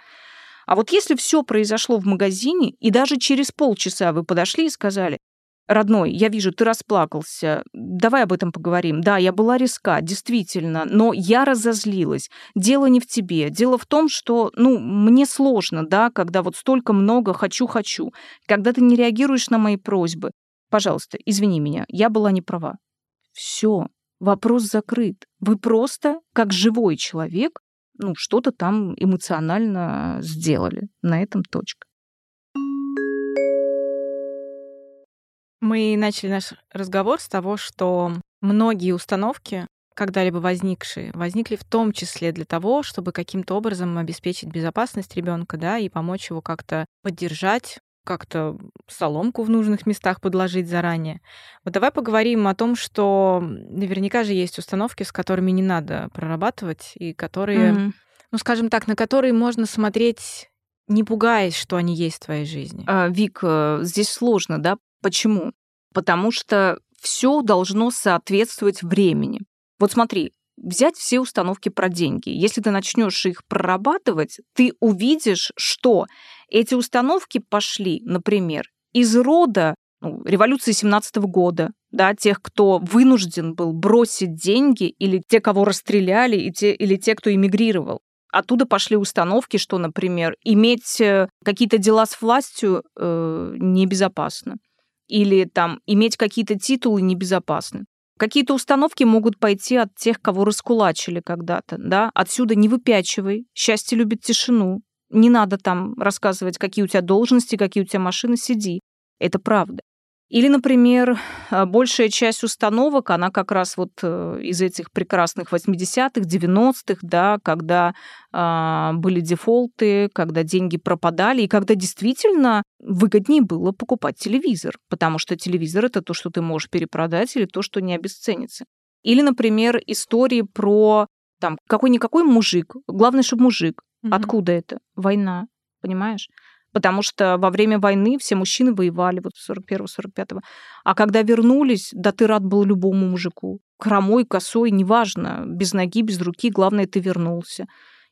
А вот если все произошло в магазине, и даже через полчаса вы подошли и сказали: родной, я вижу, ты расплакался, давай об этом поговорим. Да, я была резка, действительно, но я разозлилась. Дело не в тебе. Дело в том, что, мне сложно, да, когда вот столько много хочу-хочу, когда ты не реагируешь на мои просьбы. Пожалуйста, извини меня, я была не права. Все, вопрос закрыт. Вы просто, как живой человек, что-то там эмоционально сделали. На этом точка. Мы начали наш разговор с того, что многие установки, когда-либо возникшие, возникли в том числе для того, чтобы каким-то образом обеспечить безопасность ребенка, да, и помочь его как-то поддержать, как-то соломку в нужных местах подложить заранее. Вот давай поговорим о том, что наверняка же есть установки, с которыми не надо прорабатывать, и которые, скажем так, на которые можно смотреть, не пугаясь, что они есть в твоей жизни. Вик, здесь сложно, да? Почему? Потому что все должно соответствовать времени. Вот смотри, взять все установки про деньги. Если ты начнешь их прорабатывать, ты увидишь, что эти установки пошли, например, из рода революции 17-го года, да, тех, кто вынужден был бросить деньги, или те, кого расстреляли, или те, кто эмигрировал. Оттуда пошли установки, что, например, иметь какие-то дела с властью небезопасно. Или там иметь какие-то титулы небезопасны. Какие-то установки могут пойти от тех, кого раскулачили когда-то, да? Отсюда не выпячивай, счастье любит тишину. Не надо там рассказывать, какие у тебя должности, какие у тебя машины, сиди. Это правда. Или, например, большая часть установок, она как раз вот из этих прекрасных 80-х, 90-х, да, когда были дефолты, когда деньги пропадали, и когда действительно выгоднее было покупать телевизор, потому что телевизор — это то, что ты можешь перепродать, или то, что не обесценится. Или, например, истории про там, какой-никакой мужик, главное, чтобы мужик. Откуда это? Война, понимаешь? Потому что во время войны все мужчины воевали, вот 41-45-го. А когда вернулись, да ты рад был любому мужику. Хромой, косой, неважно, без ноги, без руки, главное, ты вернулся.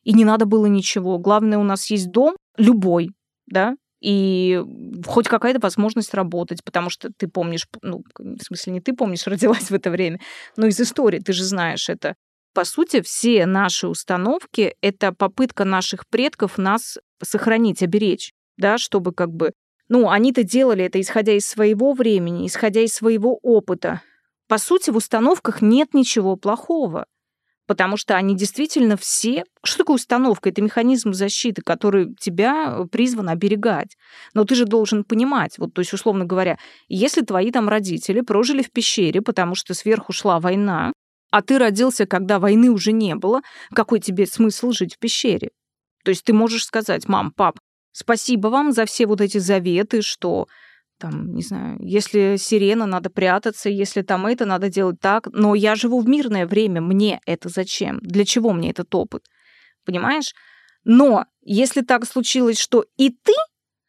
И не надо было ничего. Главное, у нас есть дом, любой, да, и хоть какая-то возможность работать, потому что ты помнишь, в смысле, не ты помнишь, родилась в это время, но из истории, ты же знаешь это. По сути, все наши установки — это попытка наших предков нас сохранить, оберечь. Да, чтобы как бы... они-то делали это, исходя из своего времени, исходя из своего опыта. По сути, в установках нет ничего плохого, потому что они действительно все... Что такое установка? Это механизм защиты, который тебя призван оберегать. Но ты же должен понимать, вот, то есть, условно говоря, если твои там родители прожили в пещере, потому что сверху шла война, а ты родился, когда войны уже не было, какой тебе смысл жить в пещере? То есть ты можешь сказать: мам, пап, спасибо вам за все вот эти заветы, что, там, не знаю, если сирена, надо прятаться, если там это, надо делать так. Но я живу в мирное время, мне это зачем? Для чего мне этот опыт? Понимаешь? Но если так случилось, что и ты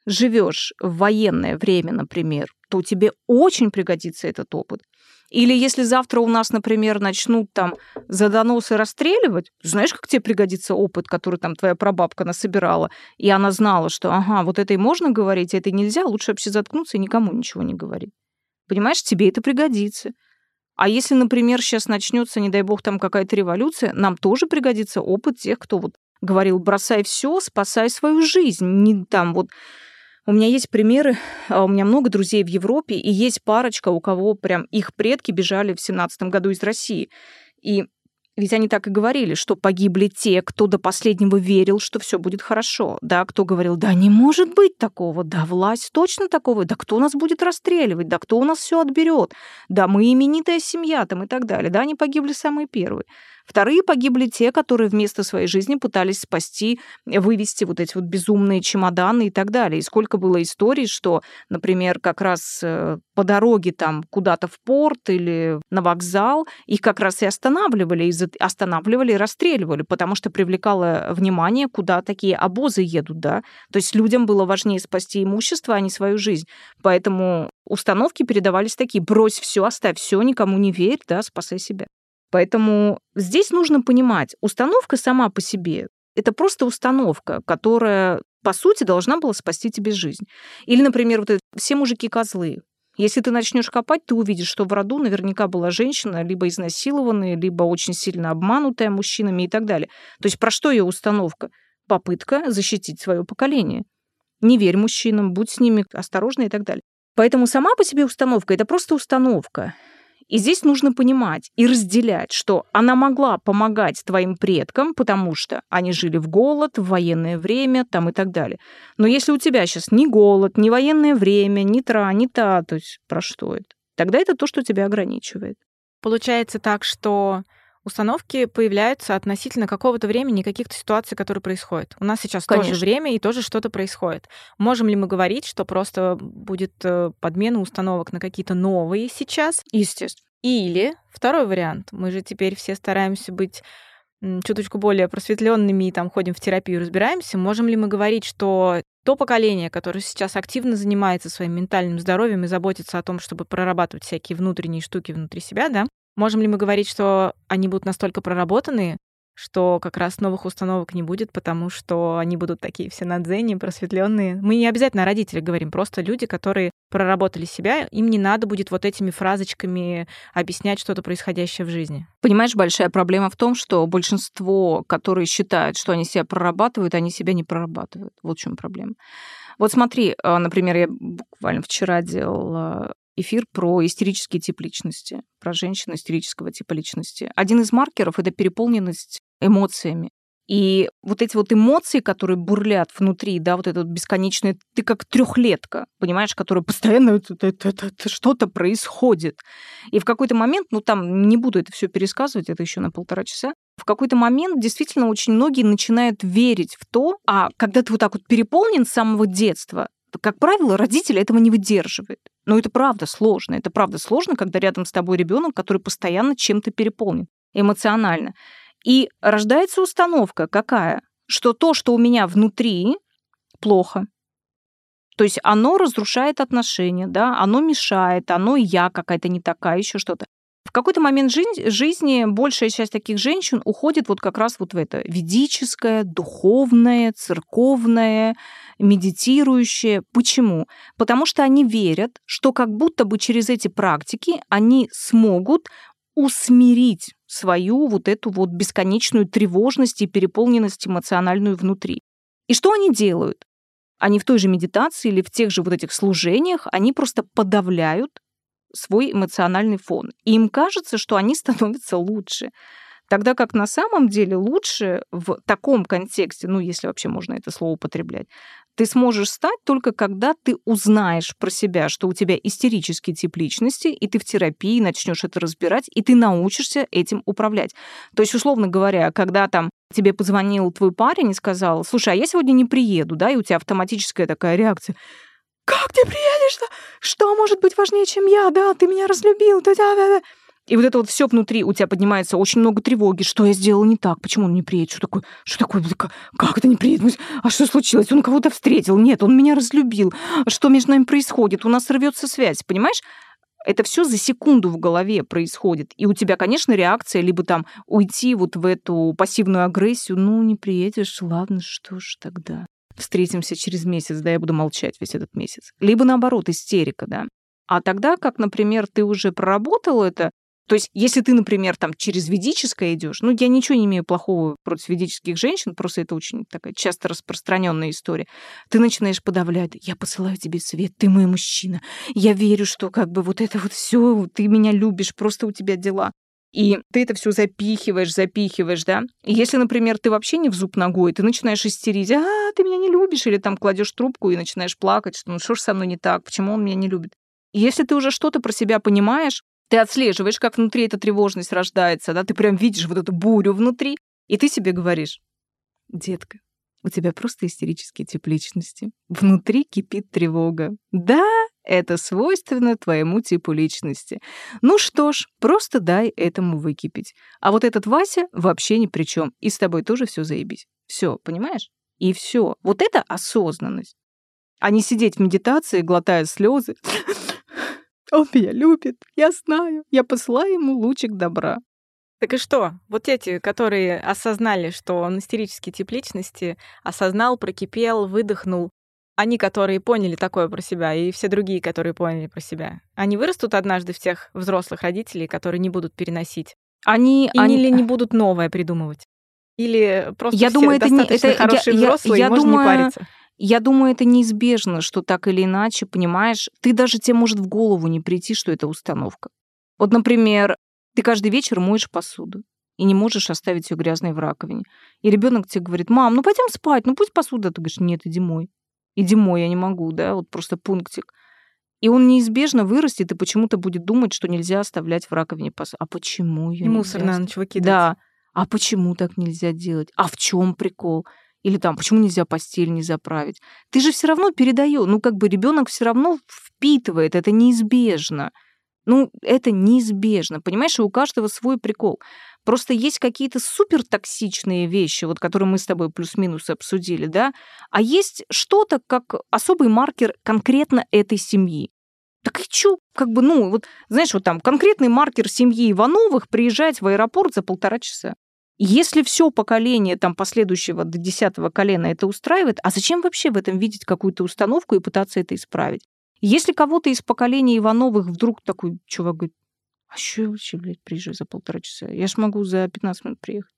живешь в военное время, например, то тебе очень пригодится этот опыт. Или если завтра у нас, например, начнут там за доносы расстреливать, знаешь, как тебе пригодится опыт, который там твоя прабабка насобирала, и она знала, что, ага, вот это и можно говорить, а это нельзя, лучше вообще заткнуться и никому ничего не говорить. Понимаешь, тебе это пригодится. А если, например, сейчас начнется, не дай бог, там какая-то революция, нам тоже пригодится опыт тех, кто вот говорил, бросай все, спасай свою жизнь. Не там вот... У меня есть примеры, у меня много друзей в Европе, и есть парочка, у кого прям их предки бежали в 17-м году из России. И ведь они так и говорили, что погибли те, кто до последнего верил, что все будет хорошо. Да, кто говорил, да не может быть такого, да власть точно такого, да кто нас будет расстреливать, да кто у нас все отберет, да мы именитая семья там и так далее. Да, они погибли самые первые. Вторые погибли те, которые вместо своей жизни пытались спасти, вывести вот эти вот безумные чемоданы и так далее. И сколько было историй, что, например, как раз по дороге там куда-то в порт или на вокзал, их как раз и останавливали и расстреливали, потому что привлекало внимание, куда такие обозы едут, да. То есть людям было важнее спасти имущество, а не свою жизнь. Поэтому установки передавались такие: брось все, оставь все, никому не верь, да, спасай себя. Поэтому здесь нужно понимать, установка сама по себе — это просто установка, которая, по сути, должна была спасти тебе жизнь. Или, например, вот это «все мужики козлы». Если ты начнешь копать, ты увидишь, что в роду наверняка была женщина либо изнасилованная, либо очень сильно обманутая мужчинами и так далее. То есть про что ее установка? Попытка защитить свое поколение. Не верь мужчинам, будь с ними осторожна и так далее. Поэтому сама по себе установка — это просто установка. И здесь нужно понимать и разделять, что она могла помогать твоим предкам, потому что они жили в голод, в военное время там, и так далее. Но если у тебя сейчас ни голод, ни военное время, ни та, то есть про что это? Тогда это то, что тебя ограничивает. Получается так, что установки появляются относительно какого-то времени, каких-то ситуаций, которые происходят. У нас сейчас Конечно. Тоже время и тоже что-то происходит. Можем ли мы говорить, что просто будет подмена установок на какие-то новые сейчас? Естественно. Или второй вариант. Мы же теперь все стараемся быть чуточку более просветленными и там ходим в терапию, разбираемся. Можем ли мы говорить, что то поколение, которое сейчас активно занимается своим ментальным здоровьем и заботится о том, чтобы прорабатывать всякие внутренние штуки внутри себя, да? Можем ли мы говорить, что они будут настолько проработаны, что как раз новых установок не будет, потому что они будут такие все на дзене, просветленные? Мы не обязательно о родителях говорим, просто люди, которые проработали себя, им не надо будет вот этими фразочками объяснять что-то происходящее в жизни. Понимаешь, большая проблема в том, что большинство, которые считают, что они себя прорабатывают, они себя не прорабатывают. Вот в чем проблема. Вот смотри, например, я буквально вчера делала эфир про истерический тип личности, про женщин истерического типа личности. Один из маркеров — это переполненность эмоциями. И вот эти вот эмоции, которые бурлят внутри, да, вот это вот бесконечное, ты как трехлетка, понимаешь, которая постоянно что-то происходит. И в какой-то момент, ну там не буду это все пересказывать, это еще на 1,5 часа, в какой-то момент действительно очень многие начинают верить в то, а когда ты вот так вот переполнен с самого детства, как правило, родители этого не выдерживают. Но это правда сложно. Это правда сложно, когда рядом с тобой ребенок, который постоянно чем-то переполнен эмоционально. И рождается установка какая? Что то, что у меня внутри, плохо. То есть оно разрушает отношения, да? Оно мешает, оно я какая-то не такая, еще что-то. В какой-то момент жизни большая часть таких женщин уходит вот как раз вот в это ведическое, духовное, церковное, медитирующее. Почему? Потому что они верят, что как будто бы через эти практики они смогут усмирить свою вот эту вот бесконечную тревожность и переполненность эмоциональную внутри. И что они делают? Они в той же медитации или в тех же вот этих служениях, они просто подавляют свой эмоциональный фон. И им кажется, что они становятся лучше. Тогда как на самом деле лучше в таком контексте, ну, если вообще можно это слово употреблять, ты сможешь стать только когда ты узнаешь про себя, что у тебя истерический тип личности, и ты в терапии начнешь это разбирать, и ты научишься этим управлять. То есть, условно говоря, когда там тебе позвонил твой парень и сказал, слушай, а я сегодня не приеду, да, и у тебя автоматическая такая реакция, как ты приедешь-то? Что может быть важнее, чем я? Да, ты меня разлюбил. Да. И вот это вот все внутри у тебя поднимается очень много тревоги. Что я сделала не так? Почему он не приедет? Что такое? Как это не приедет? А что случилось? Он кого-то встретил? Нет, он меня разлюбил. Что между нами происходит? У нас рвется связь, понимаешь? Это все за секунду в голове происходит. И у тебя, конечно, реакция либо там уйти вот в эту пассивную агрессию. Ну, не приедешь, ладно, что ж тогда? Встретимся через месяц, да, я буду молчать весь этот месяц. Либо наоборот, истерика, да. А тогда, как, например, ты уже проработал это, То есть, если ты, например, там через ведическое идешь, ну, я ничего не имею плохого против ведических женщин, просто это очень такая часто распространенная история. Ты начинаешь подавлять: я посылаю тебе свет, ты мой мужчина, я верю, что как бы вот это вот все, ты меня любишь, просто у тебя дела. И ты это все запихиваешь, да. И если, например, ты вообще не в зуб ногой, ты начинаешь истерить: а, ты меня не любишь, или там кладешь трубку и начинаешь плакать, что ну что ж со мной не так, почему он меня не любит. И если ты уже что-то про себя понимаешь, ты отслеживаешь, как внутри эта тревожность рождается, да, ты прям видишь вот эту бурю внутри, и ты себе говоришь: детка, у тебя просто истерические тип личности. Внутри кипит тревога. Да, это свойственно твоему типу личности. Ну что ж, просто дай этому выкипеть. А вот этот Вася вообще ни при чем. И с тобой тоже все заебись. Все, понимаешь? И все. Вот это осознанность. А не сидеть в медитации, глотая слезы. Он меня любит, я знаю, я посылаю ему лучик добра. Так и что? Вот эти, которые осознали, что он истерический тип личности, осознал, прокипел, выдохнул, они, которые поняли такое про себя, и все другие, которые поняли про себя, они вырастут однажды в тех взрослых родителей, которые не будут переносить? Они или не будут новое придумывать? Или просто я все думаю, достаточно это хорошие взрослые, и можно не париться? Я думаю, это неизбежно, что так или иначе, понимаешь, ты даже тебе может в голову не прийти, что это установка. Вот, например, ты каждый вечер моешь посуду и не можешь оставить ее грязной в раковине. И ребенок тебе говорит: мам, ну пойдем спать, ну пусть посуда. Ты говоришь: нет, иди мой, я не могу, да, вот просто пунктик. И он неизбежно вырастет и почему-то будет думать, что нельзя оставлять в раковине посуду. А почему ее нельзя? Мусор на ночь выкидывать. Да, а почему так нельзя делать? А в чем прикол? Или там, почему нельзя постель не заправить? Ты же все равно передаешь. Ну, как бы ребенок все равно впитывает. Это неизбежно. Ну, это неизбежно. Понимаешь, и у каждого свой прикол. Просто есть какие-то супертоксичные вещи, вот которые мы с тобой плюс-минус обсудили, да? А есть что-то, как особый маркер конкретно этой семьи. Так и чё? Как бы, ну, вот, знаешь, вот там конкретный маркер семьи Ивановых приезжает в аэропорт за 1,5 часа. Если все поколение там, последующего до 10-го колена это устраивает, а зачем вообще в этом видеть какую-то установку и пытаться это исправить? Если кого-то из поколения Ивановых вдруг такой чувак говорит: а что я вообще, блядь, приезжаю за 1,5 часа? Я ж могу за 15 минут приехать.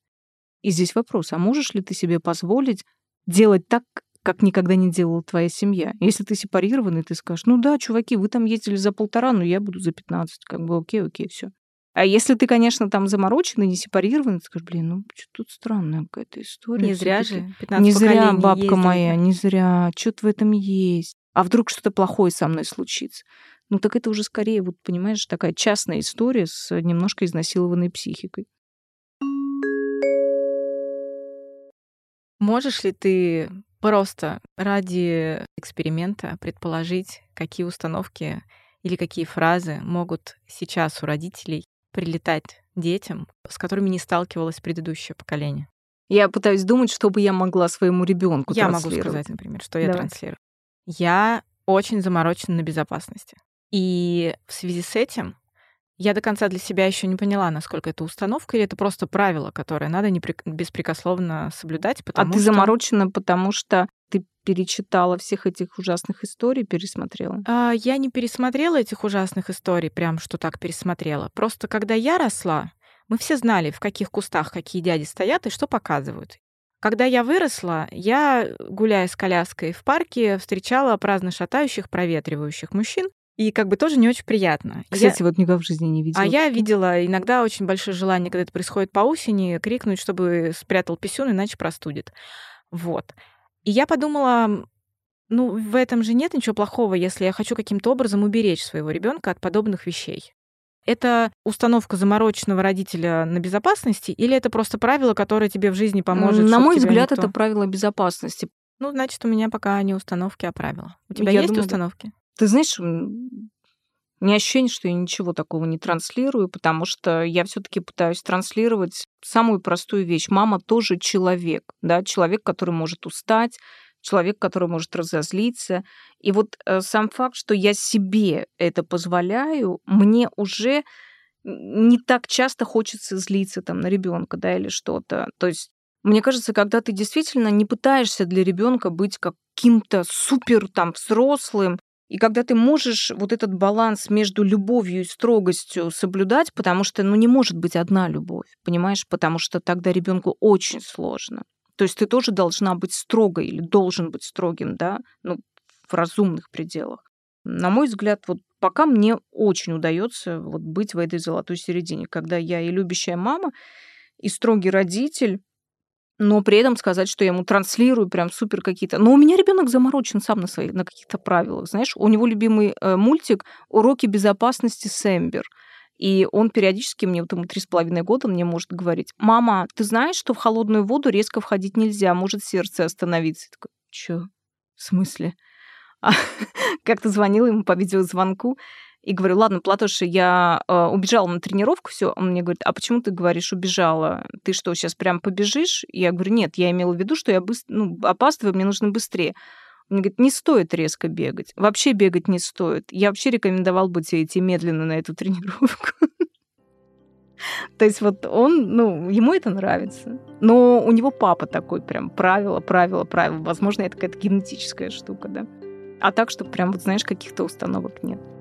И здесь вопрос: а можешь ли ты себе позволить делать так, как никогда не делала твоя семья? Если ты сепарированный, ты скажешь: ну да, чуваки, вы там ездили за 1,5, но я буду за 15. Как бы окей, все. А если ты, конечно, там замороченный, не сепарированный, ты скажешь: блин, ну что тут странная какая-то история. Не зря же 15 поколений ездили. Не зря, бабка моя, не зря. Что-то в этом есть. А вдруг что-то плохое со мной случится? Ну так это уже скорее, вот понимаешь, такая частная история с немножко изнасилованной психикой. Можешь ли ты просто ради эксперимента предположить, какие установки или какие фразы могут сейчас у родителей прилетать детям, с которыми не сталкивалось предыдущее поколение? Я пытаюсь думать, что бы я могла своему ребенку транслировать. Я могу сказать, например, что я транслирую. Я очень заморочена на безопасности. И в связи с этим я до конца для себя еще не поняла, насколько это установка или это просто правило, которое надо беспрекословно соблюдать. А ты заморочена, потому что ты перечитала всех этих ужасных историй, пересмотрела? Я не пересмотрела этих ужасных историй, прям что так пересмотрела. Просто когда я росла, мы все знали, в каких кустах какие дяди стоят и что показывают. Когда я выросла, я, гуляя с коляской в парке, встречала праздно шатающих, проветривающих мужчин, и как бы тоже не очень приятно. Кстати, вот никогда в жизни не видела. А я видела иногда очень большое желание, когда это происходит по осени, крикнуть, чтобы спрятал писюн, иначе простудит. Вот. И я подумала, ну, в этом же нет ничего плохого, если я хочу каким-то образом уберечь своего ребенка от подобных вещей. Это установка замороченного родителя на безопасности или это просто правило, которое тебе в жизни поможет? На мой взгляд, это правило безопасности. Ну, значит, у меня пока не установки, а правила. У тебя есть установки? Ты знаешь, не ощущение, что я ничего такого не транслирую, потому что я все-таки пытаюсь транслировать самую простую вещь. Мама тоже человек, да, человек, который может устать, человек, который может разозлиться. И вот сам факт, что я себе это позволяю, мне уже не так часто хочется злиться там на ребенка, да, или что-то. То есть мне кажется, когда ты действительно не пытаешься для ребенка быть каким-то супер там взрослым, И когда ты можешь вот этот баланс между любовью и строгостью соблюдать, потому что, ну, не может быть одна любовь, понимаешь, потому что тогда ребенку очень сложно. То есть ты тоже должна быть строгой или должен быть строгим, да, ну, в разумных пределах. На мой взгляд, вот пока мне очень удается вот быть в этой золотой середине, когда я и любящая мама, и строгий родитель, но при этом сказать, что я ему транслирую прям супер какие-то... Но у меня ребенок заморочен сам на своих, на каких-то правилах, знаешь. У него любимый мультик «Уроки безопасности Сэмбер». И он периодически, мне вот ему 3,5 года, мне может говорить: «Мама, ты знаешь, что в холодную воду резко входить нельзя, может сердце остановиться». Я такой: «Чё? В смысле?» Как-то звонила ему по видеозвонку и говорю: «Ладно, Платоша, я убежала на тренировку, все». Он мне говорит: «А почему ты говоришь убежала? Ты что, сейчас прям побежишь?» Я говорю: «Нет, я имела в виду, что я опаздываю, мне нужно быстрее». Он говорит: «Не стоит резко бегать. Вообще бегать не стоит. Я вообще рекомендовал бы тебе идти медленно на эту тренировку». То есть вот он, ну, ему это нравится. Но у него папа такой прям: правило, правило, правило. Возможно, это какая-то генетическая штука, да. А так, что прям, вот знаешь, каких-то установок нет.